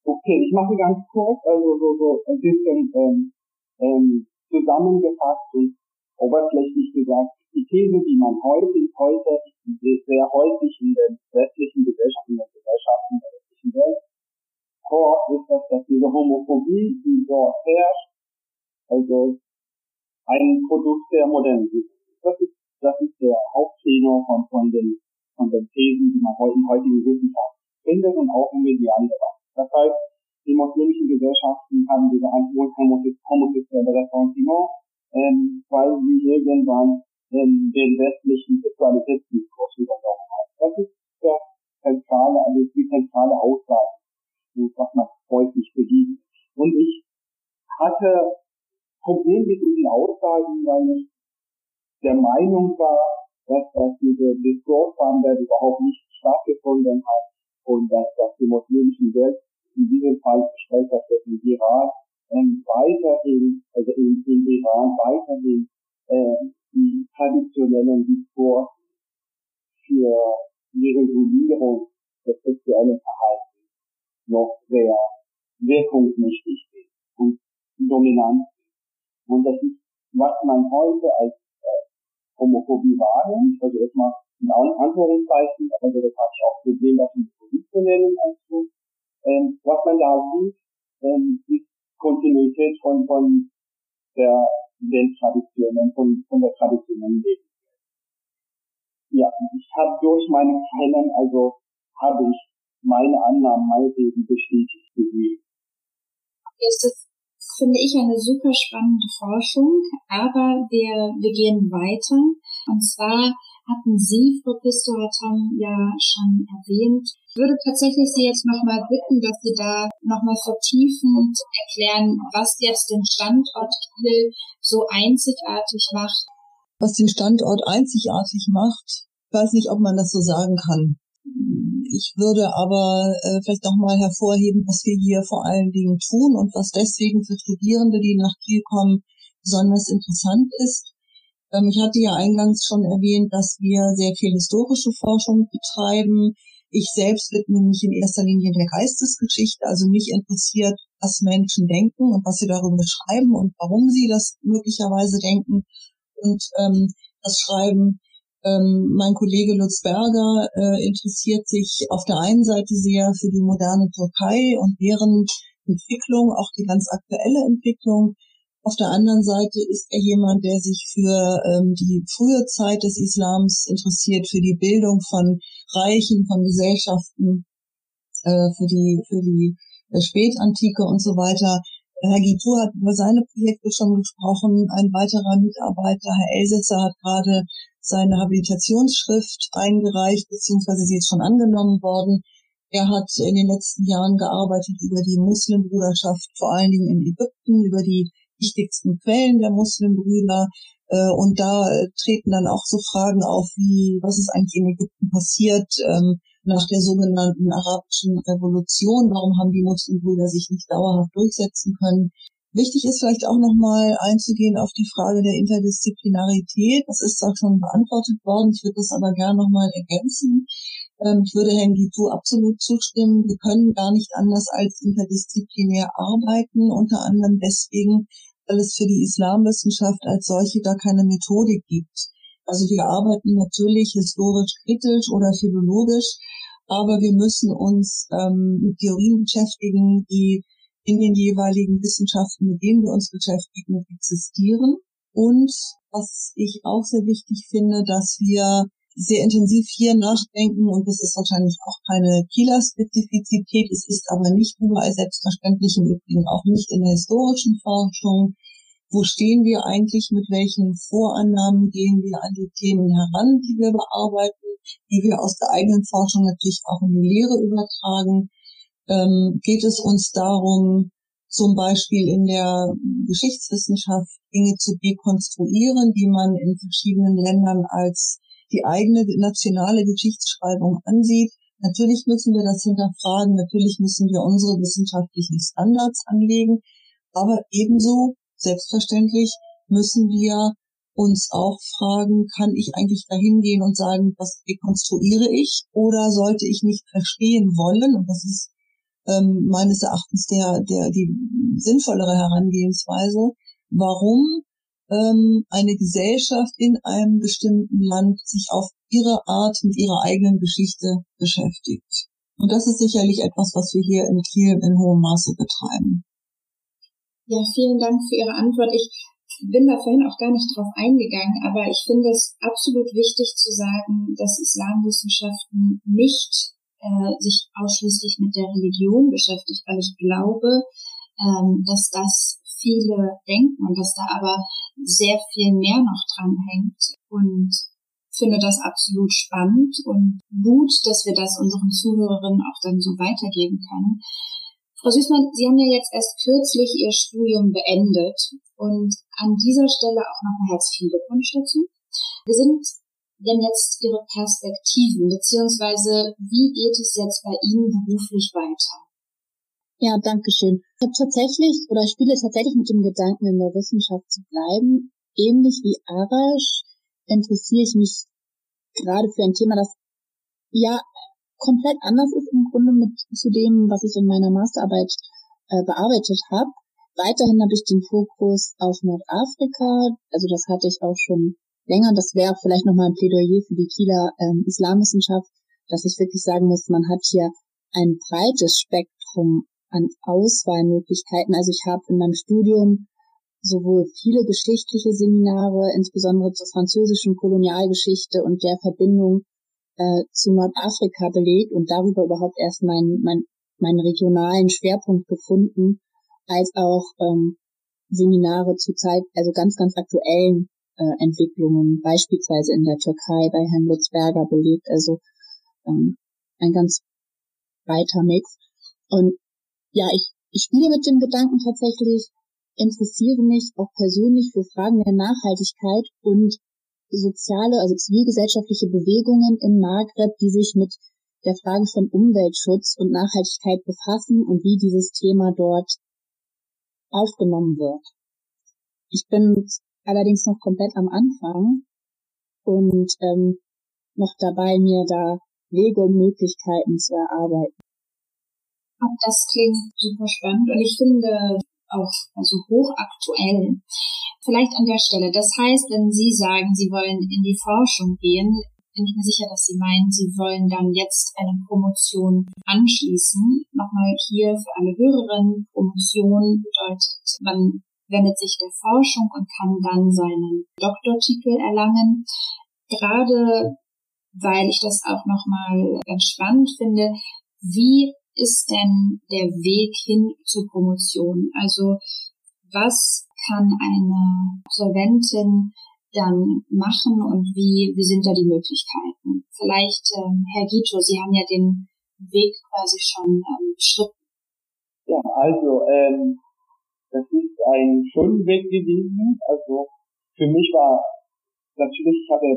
Okay, ich mache ganz kurz, also so ein bisschen zusammengefasst und oberflächlich gesagt. Die These, die man heute sehr häufig in den westlichen Gesellschaften, in den Gesellschaften der westlichen Welt hört, ist, dass diese Homophobie, die dort herrscht, also ein Produkt der Modernität ist. Das ist der Haupttenor von den Thesen, die man heute in heutigen Wissenschaft findet und auch in medialen Debatten. Das heißt, die muslimischen Gesellschaften haben diese homosexuelle Ressentiment, weil sie irgendwann den westlichen Sexualitätsdiskurs übernommen hat. Das ist die zentrale Aussage, was man häufig begegnet. Und ich hatte Probleme mit diesen Aussagen, weil ich der Meinung war, dass diese Diskurswandel überhaupt nicht stattgefunden hat und dass die muslimischen Welt in diesem Fall gestellt hat, dass im Iran weiterhin die traditionellen Diskurs für die Regulierung des sexuellen Verhaltens noch sehr wirkungsmächtig ist und dominant ist. Und das ist, was man heute als Homophobie wahrnimmt, also erstmal in Anführungszeichen, also das habe ich auch gesehen, dass man Homophobie zu nennen also, was man da sieht, ist Kontinuität von der traditionellen Lebenswelt. Ja, ich habe durch meine Quellen, also habe ich meine Annahmen, meine Thesen bestätigt gesehen. Das ist, finde ich, eine super spannende Forschung, aber wir gehen weiter. Und zwar hatten Sie, Frau Pistor-Hartam, ja schon erwähnt. Ich würde tatsächlich Sie jetzt nochmal bitten, dass Sie da nochmal vertiefend erklären, was jetzt den Standort Kiel so einzigartig macht. Was den Standort einzigartig macht? Ich weiß nicht, ob man das so sagen kann. Ich würde aber vielleicht nochmal hervorheben, was wir hier vor allen Dingen tun und was deswegen für Studierende, die nach Kiel kommen, besonders interessant ist. Ich hatte ja eingangs schon erwähnt, dass wir sehr viel historische Forschung betreiben. Ich selbst widme mich in erster Linie der Geistesgeschichte, also mich interessiert, was Menschen denken und was sie darüber schreiben und warum sie das möglicherweise denken. Und das Schreiben, mein Kollege Lutz Berger interessiert sich auf der einen Seite sehr für die moderne Türkei und deren Entwicklung, auch die ganz aktuelle Entwicklung. Auf der anderen Seite ist er jemand, der sich für die frühe Zeit des Islams interessiert, für die Bildung von Reichen, von Gesellschaften, für die Spätantike und so weiter. Herr Gipur hat über seine Projekte schon gesprochen. Ein weiterer Mitarbeiter, Herr Elsesser, hat gerade seine Habilitationsschrift eingereicht, beziehungsweise sie ist schon angenommen worden. Er hat in den letzten Jahren gearbeitet über die Muslimbruderschaft, vor allen Dingen in Ägypten, über die wichtigsten Quellen der Muslimbrüder, und da treten dann auch so Fragen auf, wie was ist eigentlich in Ägypten passiert nach der sogenannten arabischen Revolution, warum haben die Muslimbrüder sich nicht dauerhaft durchsetzen können. Wichtig ist vielleicht auch nochmal einzugehen auf die Frage der Interdisziplinarität, das ist auch schon beantwortet worden, ich würde das aber gerne nochmal ergänzen. Ich würde Herrn Gitu absolut zustimmen. Wir können gar nicht anders als interdisziplinär arbeiten, unter anderem deswegen, weil es für die Islamwissenschaft als solche gar keine Methodik gibt. Also wir arbeiten natürlich historisch-kritisch oder philologisch, aber wir müssen uns mit Theorien beschäftigen, die in den jeweiligen Wissenschaften, mit denen wir uns beschäftigen, existieren. Und was ich auch sehr wichtig finde, dass wir sehr intensiv hier nachdenken, und das ist wahrscheinlich auch keine Kieler Spezifizität, es ist aber nicht überall selbstverständlich, im Übrigen auch nicht in der historischen Forschung. Wo stehen wir eigentlich, mit welchen Vorannahmen gehen wir an die Themen heran, die wir bearbeiten, die wir aus der eigenen Forschung natürlich auch in die Lehre übertragen. Geht es uns darum, zum Beispiel in der Geschichtswissenschaft Dinge zu dekonstruieren, die man in verschiedenen Ländern als die eigene nationale Geschichtsschreibung ansieht? Natürlich müssen wir das hinterfragen, natürlich müssen wir unsere wissenschaftlichen Standards anlegen, aber ebenso selbstverständlich müssen wir uns auch fragen, kann ich eigentlich dahin gehen und sagen, was dekonstruiere ich? Oder sollte ich nicht verstehen wollen? Und das ist meines Erachtens die sinnvollere Herangehensweise, warum eine Gesellschaft in einem bestimmten Land sich auf ihre Art mit ihrer eigenen Geschichte beschäftigt. Und das ist sicherlich etwas, was wir hier in Kiel in hohem Maße betreiben. Ja, vielen Dank für Ihre Antwort. Ich bin da vorhin auch gar nicht drauf eingegangen, aber ich finde es absolut wichtig zu sagen, dass Islamwissenschaften nicht sich ausschließlich mit der Religion beschäftigt, weil ich glaube, dass das viele denken und dass da aber sehr viel mehr noch dran hängt, und finde das absolut spannend und gut, dass wir das unseren Zuhörerinnen auch dann so weitergeben können. Frau Süßmann, Sie haben ja jetzt erst kürzlich Ihr Studium beendet, und an dieser Stelle auch nochmal herzlichen Glückwunsch dazu. Wie sind denn jetzt Ihre Perspektiven, beziehungsweise wie geht es jetzt bei Ihnen beruflich weiter? Ja, danke schön. Ich habe tatsächlich, oder spiele tatsächlich mit dem Gedanken, in der Wissenschaft zu bleiben. Ähnlich wie Arash interessiere ich mich gerade für ein Thema, das ja komplett anders ist im Grunde mit zu dem, was ich in meiner Masterarbeit bearbeitet habe. Weiterhin habe ich den Fokus auf Nordafrika, also das hatte ich auch schon länger. Das wäre vielleicht nochmal ein Plädoyer für die Kieler Islamwissenschaft, dass ich wirklich sagen muss, man hat hier ein breites Spektrum an Auswahlmöglichkeiten. Also ich habe in meinem Studium sowohl viele geschichtliche Seminare, insbesondere zur französischen Kolonialgeschichte und der Verbindung zu Nordafrika belegt und darüber überhaupt erst meinen regionalen Schwerpunkt gefunden, als auch Seminare zu Zeit, also ganz, ganz aktuellen Entwicklungen, beispielsweise in der Türkei bei Herrn Lutz Berger belegt, also ein ganz breiter Mix. Und ja, ich spiele mit dem Gedanken tatsächlich, interessiere mich auch persönlich für Fragen der Nachhaltigkeit und soziale, also zivilgesellschaftliche Bewegungen im Maghreb, die sich mit der Frage von Umweltschutz und Nachhaltigkeit befassen und wie dieses Thema dort aufgenommen wird. Ich bin allerdings noch komplett am Anfang und noch dabei, mir da Wege und Möglichkeiten zu erarbeiten. Auch das klingt super spannend und ich finde auch also hochaktuell. Vielleicht an der Stelle. Das heißt, wenn Sie sagen, Sie wollen in die Forschung gehen, bin ich mir sicher, dass Sie meinen, Sie wollen dann jetzt eine Promotion anschließen. Nochmal hier für alle Hörerinnen, Promotion bedeutet, man wendet sich der Forschung und kann dann seinen Doktortitel erlangen. Gerade weil ich das auch nochmal ganz spannend finde, wie ist denn der Weg hin zur Promotion? Also was kann eine Absolventin dann machen und wie sind da die Möglichkeiten? Vielleicht, Herr Gitu, Sie haben ja den Weg quasi schon beschritten. Ja, also das ist ein schöner Weg gewesen. Also für mich war natürlich, ich habe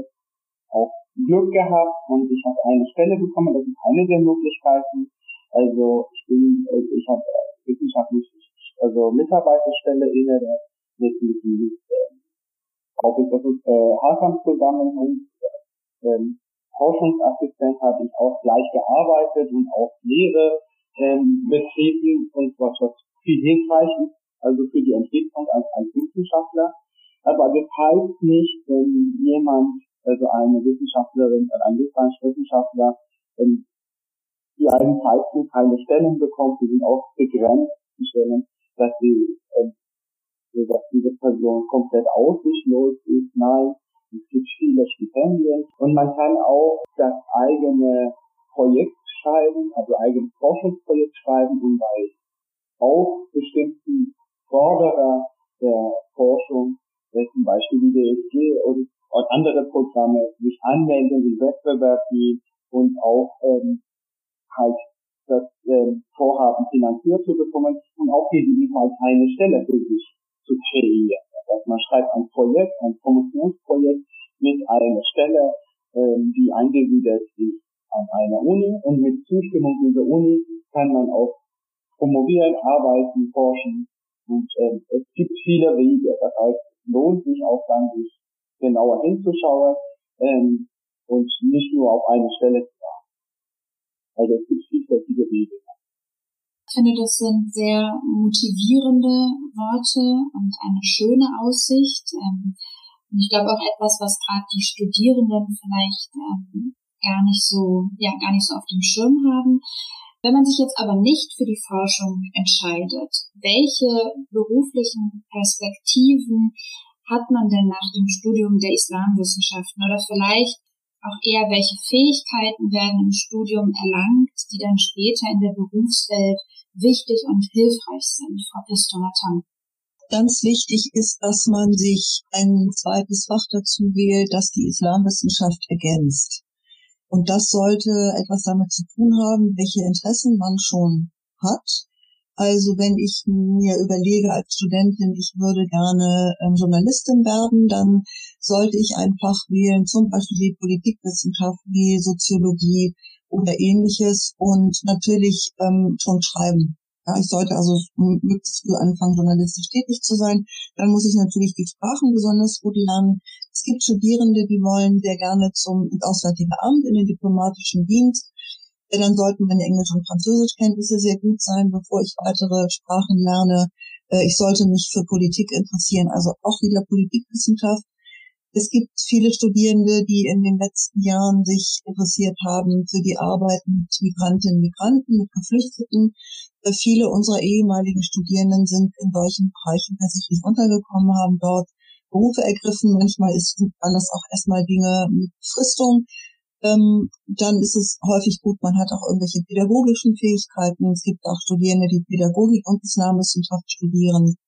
auch Glück gehabt und ich habe eine Stelle bekommen. Das ist eine der Möglichkeiten. Also ich habe wissenschaftlich, also Mitarbeiterstelle in der mit Hartam zusammen und Forschungsassistent habe ich auch gleich gearbeitet und auch Lehre betrieben, und was viel hilfreich ist, also für die Entwicklung als Wissenschaftler. Aber das heißt nicht, wenn jemand, also eine Wissenschaftlerin oder ein Wissenschaftler, die einen Zeitpunkt keine Stellen bekommt, die sind auch begrenzt, die Stellen, dass diese Person komplett aussichtslos ist. Nein, es gibt viele Stipendien. Und man kann auch das eigene Projekt schreiben, also eigenes Forschungsprojekt schreiben, und bei auch bestimmten Förderer der Forschung, zum Beispiel die DFG und andere Programme, sich anmelden, den Wettbewerb gehen und auch halt das Vorhaben finanziert zu bekommen und auch gegebenenfalls eine Stelle für sich zu kreieren. Also man schreibt ein Projekt, ein Promotionsprojekt mit einer Stelle, die angesiedelt ist an einer Uni, und mit Zustimmung dieser Uni kann man auch promovieren, arbeiten, forschen, und es gibt viele Wege. Das heißt, es lohnt sich auch dann, sich genauer hinzuschauen und nicht nur auf eine Stelle zu warten. Also es gibt vielfältige Wege. Ich finde, das sind sehr motivierende Worte und eine schöne Aussicht. Und ich glaube auch etwas, was gerade die Studierenden vielleicht gar nicht so auf dem Schirm haben. Wenn man sich jetzt aber nicht für die Forschung entscheidet, welche beruflichen Perspektiven hat man denn nach dem Studium der Islamwissenschaften, oder vielleicht auch eher, welche Fähigkeiten werden im Studium erlangt, die dann später in der Berufswelt wichtig und hilfreich sind, Frau Pistor-Hartam? Ganz wichtig ist, dass man sich ein zweites Fach dazu wählt, das die Islamwissenschaft ergänzt. Und das sollte etwas damit zu tun haben, welche Interessen man schon hat. Also wenn ich mir überlege als Studentin, ich würde gerne Journalistin werden, dann sollte ich ein Fach wählen, zum Beispiel wie Politikwissenschaft, wie Soziologie oder ähnliches, und natürlich schon schreiben. Ja, ich sollte also möglichst früh anfangen, journalistisch tätig zu sein. Dann muss ich natürlich die Sprachen besonders gut lernen. Es gibt Studierende, die wollen sehr gerne zum Auswärtigen Amt, in den diplomatischen Dienst. Dann sollten meine Englisch- und Französischkenntnisse sehr gut sein, bevor ich weitere Sprachen lerne. Ich sollte mich für Politik interessieren, also auch wieder Politikwissenschaft. Es gibt viele Studierende, die in den letzten Jahren sich interessiert haben für die Arbeit mit Migrantinnen, Migranten, mit Geflüchteten. Viele unserer ehemaligen Studierenden sind in solchen Bereichen tatsächlich untergekommen, haben dort Berufe ergriffen. Manchmal waren das auch erstmal Dinge mit Befristung. Dann ist es häufig gut, man hat auch irgendwelche pädagogischen Fähigkeiten. Es gibt auch Studierende, die Pädagogik und Islamwissenschaft studieren,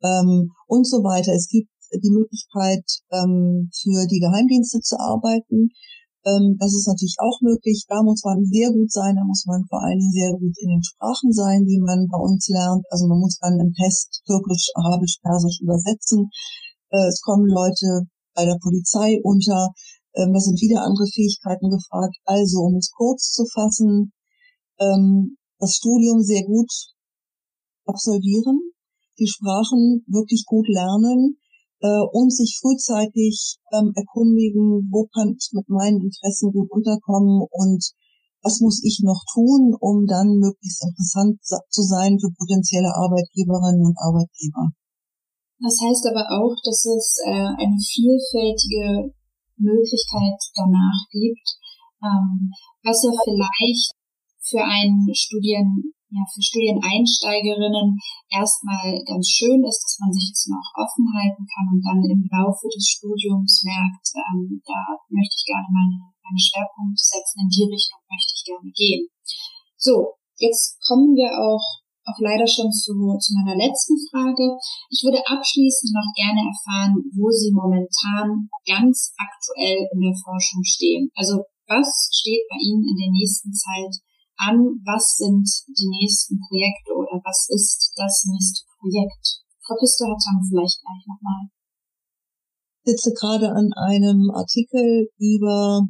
und so weiter. Es gibt die Möglichkeit, für die Geheimdienste zu arbeiten. Das ist natürlich auch möglich. Da muss man sehr gut sein, da muss man vor allen Dingen sehr gut in den Sprachen sein, die man bei uns lernt. Also man muss dann im Test Türkisch, Arabisch, Persisch übersetzen. Es kommen Leute bei der Polizei unter. Da sind wieder andere Fähigkeiten gefragt. Also, um es kurz zu fassen, das Studium sehr gut absolvieren, die Sprachen wirklich gut lernen, und sich frühzeitig erkundigen, wo kann ich mit meinen Interessen gut unterkommen und was muss ich noch tun, um dann möglichst interessant zu sein für potenzielle Arbeitgeberinnen und Arbeitgeber. Das heißt aber auch, dass es eine vielfältige Möglichkeit danach gibt, was ja vielleicht für einen für Studieneinsteigerinnen erstmal ganz schön ist, dass man sich jetzt noch offen halten kann und dann im Laufe des Studiums merkt, da möchte ich gerne meine Schwerpunkte setzen, in die Richtung möchte ich gerne gehen. So, jetzt kommen wir auch leider schon zu meiner letzten Frage. Ich würde abschließend noch gerne erfahren, wo Sie momentan ganz aktuell in der Forschung stehen. Also was steht bei Ihnen in der nächsten Zeit an? Was sind die nächsten Projekte, oder was ist das nächste Projekt? Frau Pistor-Hartam, vielleicht gleich nochmal. Ich sitze gerade an einem Artikel über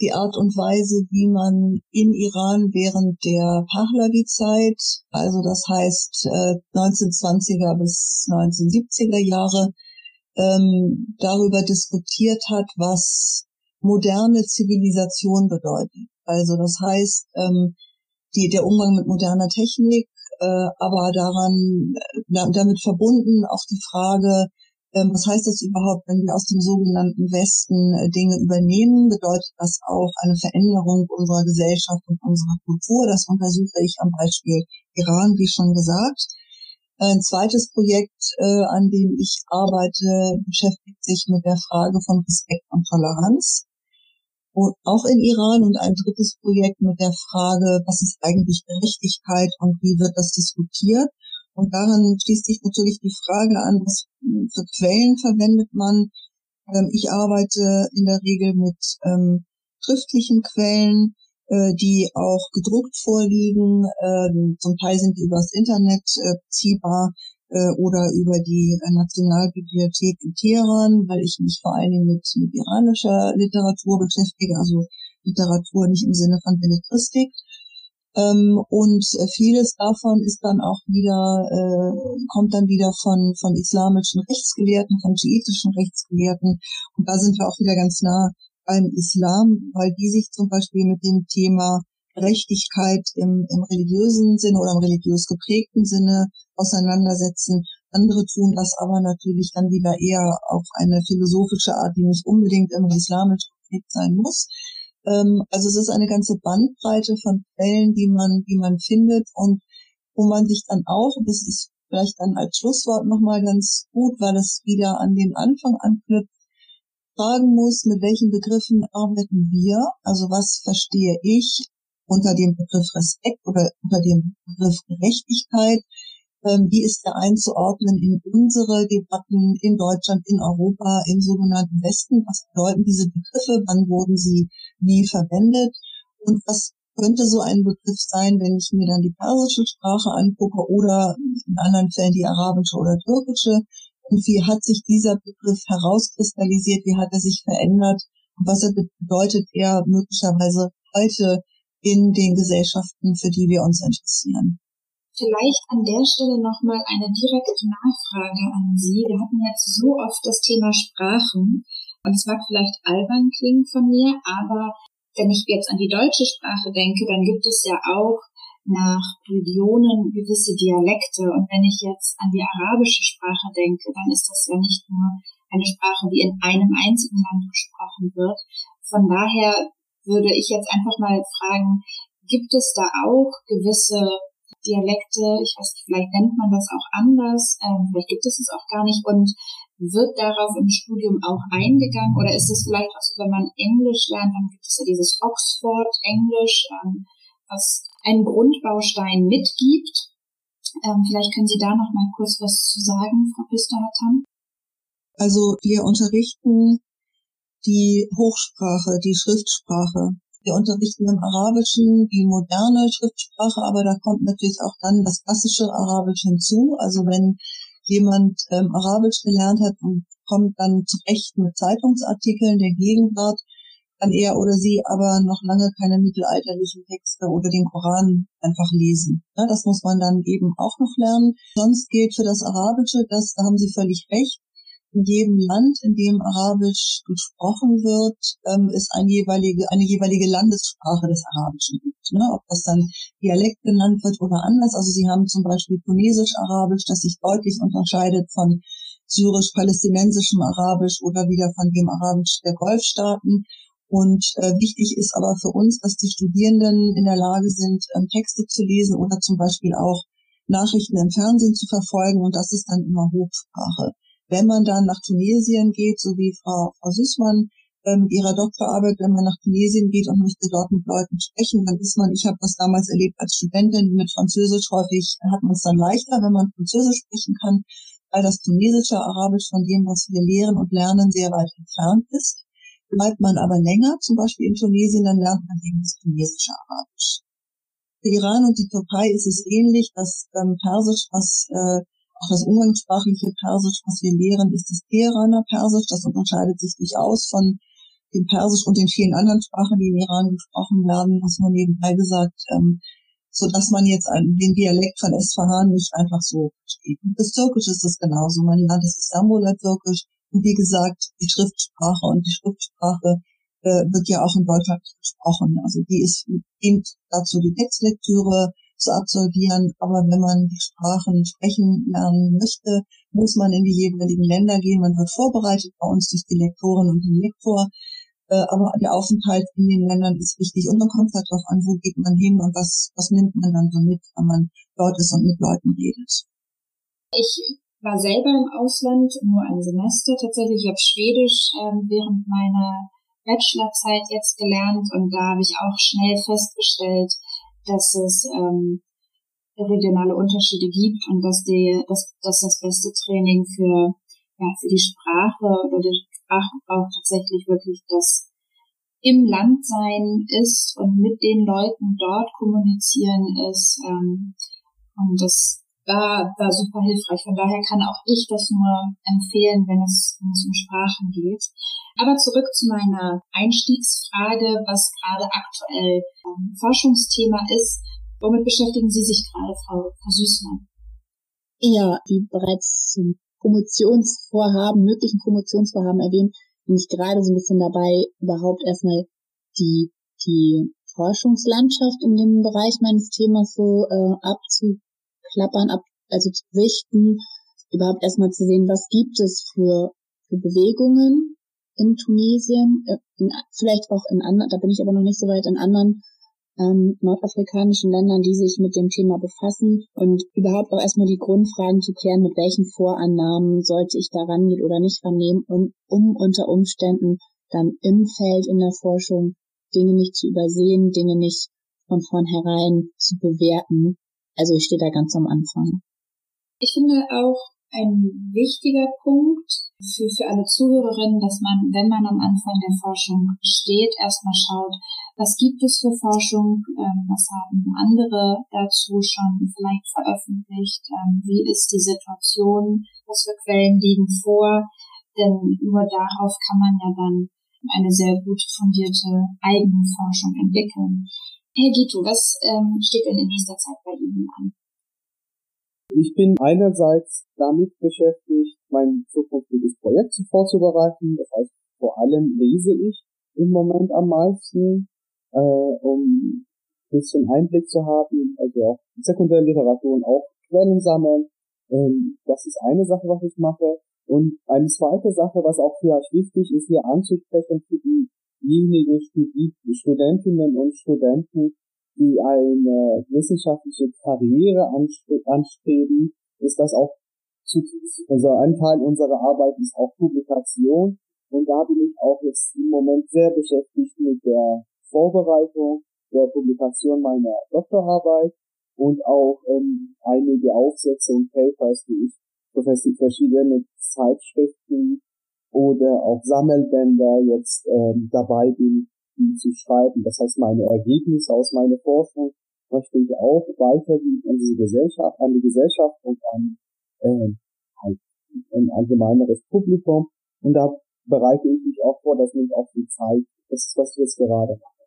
die Art und Weise, wie man in Iran während der Pahlavi-Zeit, also das heißt 1920er bis 1970er Jahre, darüber diskutiert hat, was moderne Zivilisation bedeutet. Also das heißt, der Umgang mit moderner Technik, aber damit verbunden auch die Frage, was heißt das überhaupt, wenn wir aus dem sogenannten Westen Dinge übernehmen? Bedeutet das auch eine Veränderung unserer Gesellschaft und unserer Kultur? Das untersuche ich am Beispiel Iran, wie schon gesagt. Ein zweites Projekt, an dem ich arbeite, beschäftigt sich mit der Frage von Respekt und Toleranz, auch in Iran. Und ein drittes Projekt mit der Frage, was ist eigentlich Gerechtigkeit und wie wird das diskutiert? Und daran schließt sich natürlich die Frage an, was für Quellen verwendet man. Ich arbeite in der Regel mit schriftlichen Quellen, die auch gedruckt vorliegen. Zum Teil sind die übers Internet ziehbar oder über die Nationalbibliothek in Teheran, weil ich mich vor allen Dingen mit iranischer Literatur beschäftige, also Literatur nicht im Sinne von Belletristik. Und vieles davon ist dann auch wieder, kommt dann wieder von islamischen Rechtsgelehrten, von schiitischen Rechtsgelehrten. Und da sind wir auch wieder ganz nah beim Islam, weil die sich zum Beispiel mit dem Thema Gerechtigkeit im religiösen Sinne oder im religiös geprägten Sinne auseinandersetzen. Andere tun das aber natürlich dann wieder eher auf eine philosophische Art, die nicht unbedingt im islamisch geprägt sein muss. Also es ist eine ganze Bandbreite von Quellen, die man findet und wo man sich dann auch, das ist vielleicht dann als Schlusswort nochmal ganz gut, weil es wieder an den Anfang anknüpft, fragen muss, mit welchen Begriffen arbeiten wir? Also was verstehe ich unter dem Begriff Respekt oder unter dem Begriff Gerechtigkeit? Wie ist der einzuordnen in unsere Debatten in Deutschland, in Europa, im sogenannten Westen? Was bedeuten diese Begriffe? Wann wurden sie wie verwendet? Und was könnte so ein Begriff sein, wenn ich mir dann die persische Sprache angucke oder in anderen Fällen die arabische oder türkische? Und wie hat sich dieser Begriff herauskristallisiert? Wie hat er sich verändert? Und was bedeutet er möglicherweise heute in den Gesellschaften, für die wir uns interessieren? Vielleicht an der Stelle nochmal eine direkte Nachfrage an Sie. Wir hatten jetzt so oft das Thema Sprachen. Und es mag vielleicht albern klingen von mir, aber wenn ich jetzt an die deutsche Sprache denke, dann gibt es ja auch nach Regionen gewisse Dialekte. Und wenn ich jetzt an die arabische Sprache denke, dann ist das ja nicht nur eine Sprache, die in einem einzigen Land gesprochen wird. Von daher würde ich jetzt einfach mal fragen, gibt es da auch gewisse Dialekte, ich weiß nicht, vielleicht nennt man das auch anders, vielleicht gibt es auch gar nicht und wird darauf im Studium auch eingegangen oder ist es vielleicht auch so, wenn man Englisch lernt, dann gibt es ja dieses Oxford-Englisch, was einen Grundbaustein mitgibt. Vielleicht können Sie da noch mal kurz was zu sagen, Frau Pistor-Hartam. Also wir unterrichten die Hochsprache, die Schriftsprache. Wir unterrichten im Arabischen die moderne Schriftsprache, aber da kommt natürlich auch dann das klassische Arabisch hinzu. Also wenn jemand Arabisch gelernt hat und kommt dann zurecht mit Zeitungsartikeln der Gegenwart, kann er oder sie aber noch lange keine mittelalterlichen Texte oder den Koran einfach lesen. Ja, das muss man dann eben auch noch lernen. Sonst gilt für das Arabische, da haben Sie völlig recht, in jedem Land, in dem Arabisch gesprochen wird, ist eine jeweilige Landessprache des Arabischen gibt. Ne? Ob das dann Dialekt genannt wird oder anders. Also Sie haben zum Beispiel tunesisch-arabisch, das sich deutlich unterscheidet von syrisch-palästinensischem Arabisch oder wieder von dem Arabisch der Golfstaaten. Und wichtig ist aber für uns, dass die Studierenden in der Lage sind, Texte zu lesen oder zum Beispiel auch Nachrichten im Fernsehen zu verfolgen. Und das ist dann immer Hochsprache. Wenn man dann nach Tunesien geht, so wie Frau Süßmann mit ihrer Doktorarbeit, wenn man nach Tunesien geht und möchte dort mit Leuten sprechen, dann ist man, ich habe das damals erlebt als Studentin mit Französisch, häufig hat man es dann leichter, wenn man Französisch sprechen kann, weil das tunesische Arabisch von dem, was wir lehren und lernen, sehr weit entfernt ist. Bleibt man aber länger, zum Beispiel in Tunesien, dann lernt man eben das tunesische Arabisch. Für Iran und die Türkei ist es ähnlich, dass Persisch, auch das umgangssprachliche Persisch, was wir lehren, ist das Teheraner Persisch. Das unterscheidet sich durchaus von dem Persisch und den vielen anderen Sprachen, die in Iran gesprochen werden, was man nebenbei gesagt, sodass man jetzt den Dialekt von Esfahan nicht einfach so versteht. Und das Türkische ist das genauso. Man lernt das Istanbuler Türkisch und wie gesagt die Schriftsprache. Und die Schriftsprache wird ja auch in Deutschland gesprochen. Also die ist dient dazu, die Textlektüre zu absolvieren. Aber wenn man die Sprachen sprechen lernen möchte, muss man in die jeweiligen Länder gehen. Man wird vorbereitet bei uns durch die Lektorin und den Lektor. Aber der Aufenthalt in den Ländern ist wichtig. Und man kommt halt darauf an, wo geht man hin und was nimmt man dann so mit, wenn man dort ist und mit Leuten redet. Ich war selber im Ausland, nur ein Semester tatsächlich. Ich habe Schwedisch während meiner Bachelorzeit jetzt gelernt und da habe ich auch schnell festgestellt, dass es regionale Unterschiede gibt und dass das beste Training für die Sprache oder den Sprachgebrauch tatsächlich wirklich das im Land sein ist und mit den Leuten dort kommunizieren ist und das war super hilfreich. Von daher kann auch ich das nur empfehlen, wenn es um Sprachen geht. Aber zurück zu meiner Einstiegsfrage, was gerade aktuell Forschungsthema ist. Womit beschäftigen Sie sich gerade, Frau Süßmann? Ja, wie bereits zum möglichen Promotionsvorhaben erwähnt, bin ich gerade so ein bisschen dabei, überhaupt erstmal die Forschungslandschaft in dem Bereich meines Themas so zu sichten, überhaupt erstmal zu sehen, was gibt es für Bewegungen in Tunesien, vielleicht auch in anderen, da bin ich aber noch nicht so weit, in anderen nordafrikanischen Ländern, die sich mit dem Thema befassen und überhaupt auch erstmal die Grundfragen zu klären, mit welchen Vorannahmen sollte ich da rangehen oder nicht rannehmen, und um unter Umständen dann im Feld in der Forschung Dinge nicht zu übersehen, Dinge nicht von vornherein zu bewerten. Also ich stehe da ganz am Anfang. Ich finde auch ein wichtiger Punkt für alle Zuhörerinnen, dass man, wenn man am Anfang der Forschung steht, erstmal schaut, was gibt es für Forschung, was haben andere dazu schon vielleicht veröffentlicht, wie ist die Situation, was für Quellen liegen vor, denn nur darauf kann man ja dann eine sehr gut fundierte eigene Forschung entwickeln. Herr Gitu, was steht denn in nächster Zeit bei Ihnen an? Ich bin einerseits damit beschäftigt, mein zukünftiges Projekt vorzubereiten. Das heißt, vor allem lese ich im Moment am meisten, um ein bisschen Einblick zu haben, also auch Sekundärliteratur und auch Quellen sammeln. Das ist eine Sache, was ich mache. Und eine zweite Sache, was auch vielleicht wichtig ist, hier anzusprechen für diejenigen Studentinnen und Studenten, die eine wissenschaftliche Karriere anstreben, ist das auch also ein Teil unserer Arbeit ist auch Publikation. Und da bin ich auch jetzt im Moment sehr beschäftigt mit der Vorbereitung der Publikation meiner Doktorarbeit und auch einige Aufsätze und Papers, die ich für verschiedene Zeitschriften oder auch Sammelbänder jetzt dabei bin, die zu schreiben. Das heißt, meine Ergebnisse aus meiner Forschung möchte ich auch weitergeben an die Gesellschaft und an ein allgemeineres Publikum. Und da bereite ich mich auch vor, das nimmt auch viel Zeit. Das ist, was ich jetzt gerade mache.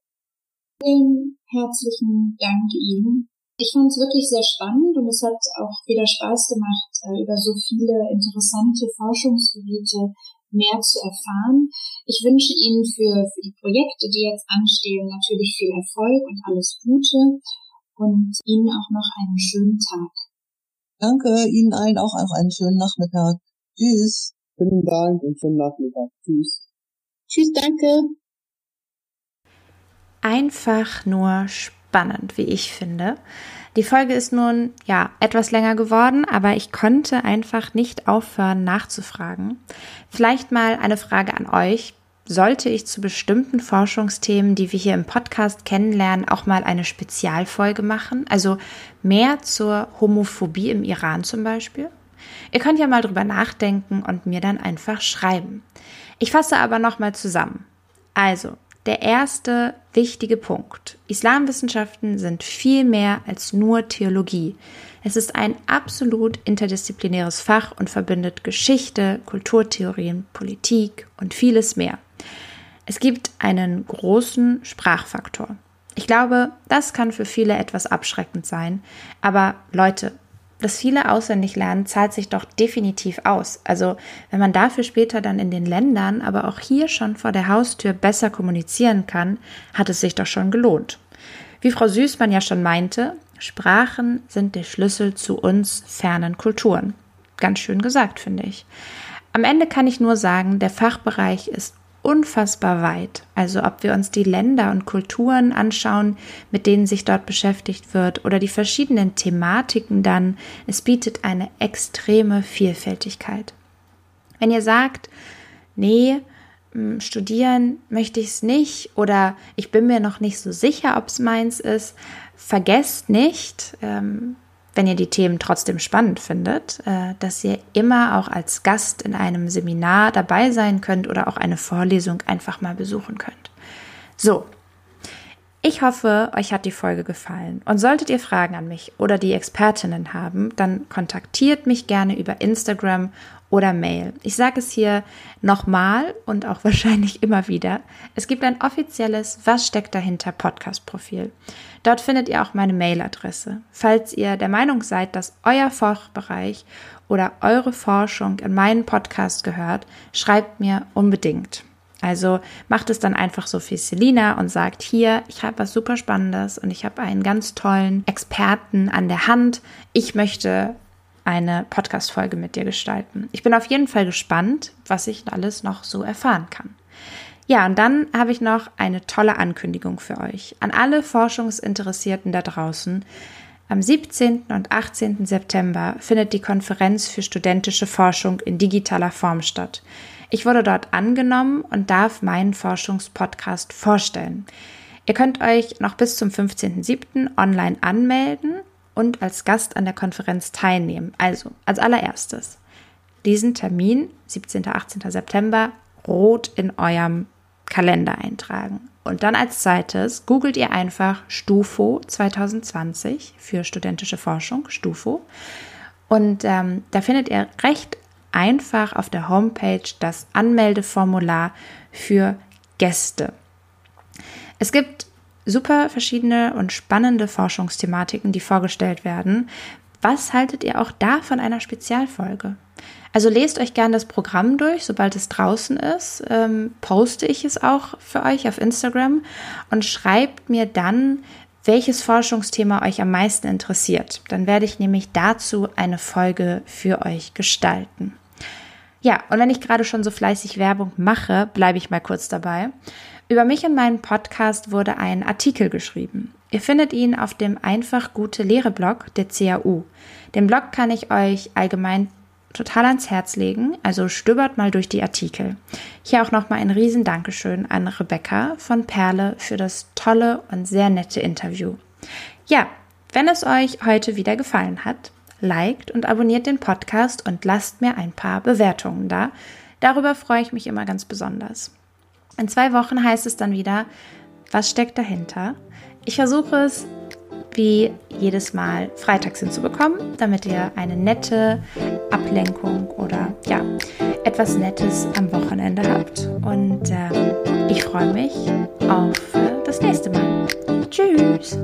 Vielen herzlichen Dank Ihnen. Ich fand es wirklich sehr spannend und es hat auch wieder Spaß gemacht, über so viele interessante Forschungsgebiete mehr zu erfahren. Ich wünsche Ihnen für die Projekte, die jetzt anstehen, natürlich viel Erfolg und alles Gute und Ihnen auch noch einen schönen Tag. Danke, Ihnen allen auch einen schönen Nachmittag. Tschüss. Vielen Dank und schönen Nachmittag. Tschüss. Tschüss, danke. Einfach nur spannend, wie ich finde. Die Folge ist nun etwas länger geworden, aber ich konnte einfach nicht aufhören nachzufragen. Vielleicht mal eine Frage an euch. Sollte ich zu bestimmten Forschungsthemen, die wir hier im Podcast kennenlernen, auch mal eine Spezialfolge machen? Also mehr zur Homophobie im Iran zum Beispiel? Ihr könnt ja mal drüber nachdenken und mir dann einfach schreiben. Ich fasse aber nochmal zusammen. Also, der erste wichtige Punkt. Islamwissenschaften sind viel mehr als nur Theologie. Es ist ein absolut interdisziplinäres Fach und verbindet Geschichte, Kulturtheorien, Politik und vieles mehr. Es gibt einen großen Sprachfaktor. Ich glaube, das kann für viele etwas abschreckend sein. Aber Leute, das viele Auswendiglernen zahlt sich doch definitiv aus. Also wenn man dafür später dann in den Ländern, aber auch hier schon vor der Haustür besser kommunizieren kann, hat es sich doch schon gelohnt. Wie Frau Süßmann ja schon meinte, Sprachen sind der Schlüssel zu uns fernen Kulturen. Ganz schön gesagt, finde ich. Am Ende kann ich nur sagen, der Fachbereich ist unfassbar weit. Also ob wir uns die Länder und Kulturen anschauen, mit denen sich dort beschäftigt wird, oder die verschiedenen Thematiken dann, es bietet eine extreme Vielfältigkeit. Wenn ihr sagt, nee, studieren möchte ich es nicht oder ich bin mir noch nicht so sicher, ob es meins ist, vergesst nicht, wenn ihr die Themen trotzdem spannend findet, dass ihr immer auch als Gast in einem Seminar dabei sein könnt oder auch eine Vorlesung einfach mal besuchen könnt. So, ich hoffe, euch hat die Folge gefallen. Und solltet ihr Fragen an mich oder die Expertinnen haben, dann kontaktiert mich gerne über Instagram oder Mail. Ich sage es hier nochmal und auch wahrscheinlich immer wieder. Es gibt ein offizielles Was steckt dahinter Podcast-Profil. Dort findet ihr auch meine Mailadresse. Falls ihr der Meinung seid, dass euer Fachbereich oder eure Forschung in meinen Podcast gehört, schreibt mir unbedingt. Also macht es dann einfach so wie Selina und sagt, hier, ich habe was super Spannendes und ich habe einen ganz tollen Experten an der Hand. Ich möchte eine Podcast-Folge mit dir gestalten. Ich bin auf jeden Fall gespannt, was ich alles noch so erfahren kann. Ja, und dann habe ich noch eine tolle Ankündigung für euch. An alle Forschungsinteressierten da draußen. Am 17. und 18. September findet die Konferenz für studentische Forschung in digitaler Form statt. Ich wurde dort angenommen und darf meinen Forschungspodcast vorstellen. Ihr könnt euch noch bis zum 15.07. online anmelden und als Gast an der Konferenz teilnehmen. Also, als allererstes, diesen Termin, 17. 18. September, rot in eurem Kalender eintragen. Und dann als zweites googelt ihr einfach Stufo 2020 für studentische Forschung, Stufo. Und da findet ihr recht einfach auf der Homepage das Anmeldeformular für Gäste. Es gibt super verschiedene und spannende Forschungsthematiken, die vorgestellt werden. Was haltet ihr auch da von einer Spezialfolge? Also lest euch gerne das Programm durch, sobald es draußen ist, poste ich es auch für euch auf Instagram und schreibt mir dann, welches Forschungsthema euch am meisten interessiert. Dann werde ich nämlich dazu eine Folge für euch gestalten. Ja, und wenn ich gerade schon so fleißig Werbung mache, bleibe ich mal kurz dabei. Über mich und meinen Podcast wurde ein Artikel geschrieben. Ihr findet ihn auf dem Einfach-Gute-Lehre-Blog der CAU. Den Blog kann ich euch allgemein total ans Herz legen, also stöbert mal durch die Artikel. Hier auch nochmal ein riesen Dankeschön an Rebecca von Perle für das tolle und sehr nette Interview. Ja, wenn es euch heute wieder gefallen hat, liked und abonniert den Podcast und lasst mir ein paar Bewertungen da. Darüber freue ich mich immer ganz besonders. In 2 Wochen heißt es dann wieder, was steckt dahinter? Ich versuche es, wie jedes Mal freitags hinzubekommen, damit ihr eine nette Ablenkung oder ja, etwas Nettes am Wochenende habt. Und ich freue mich auf das nächste Mal. Tschüss!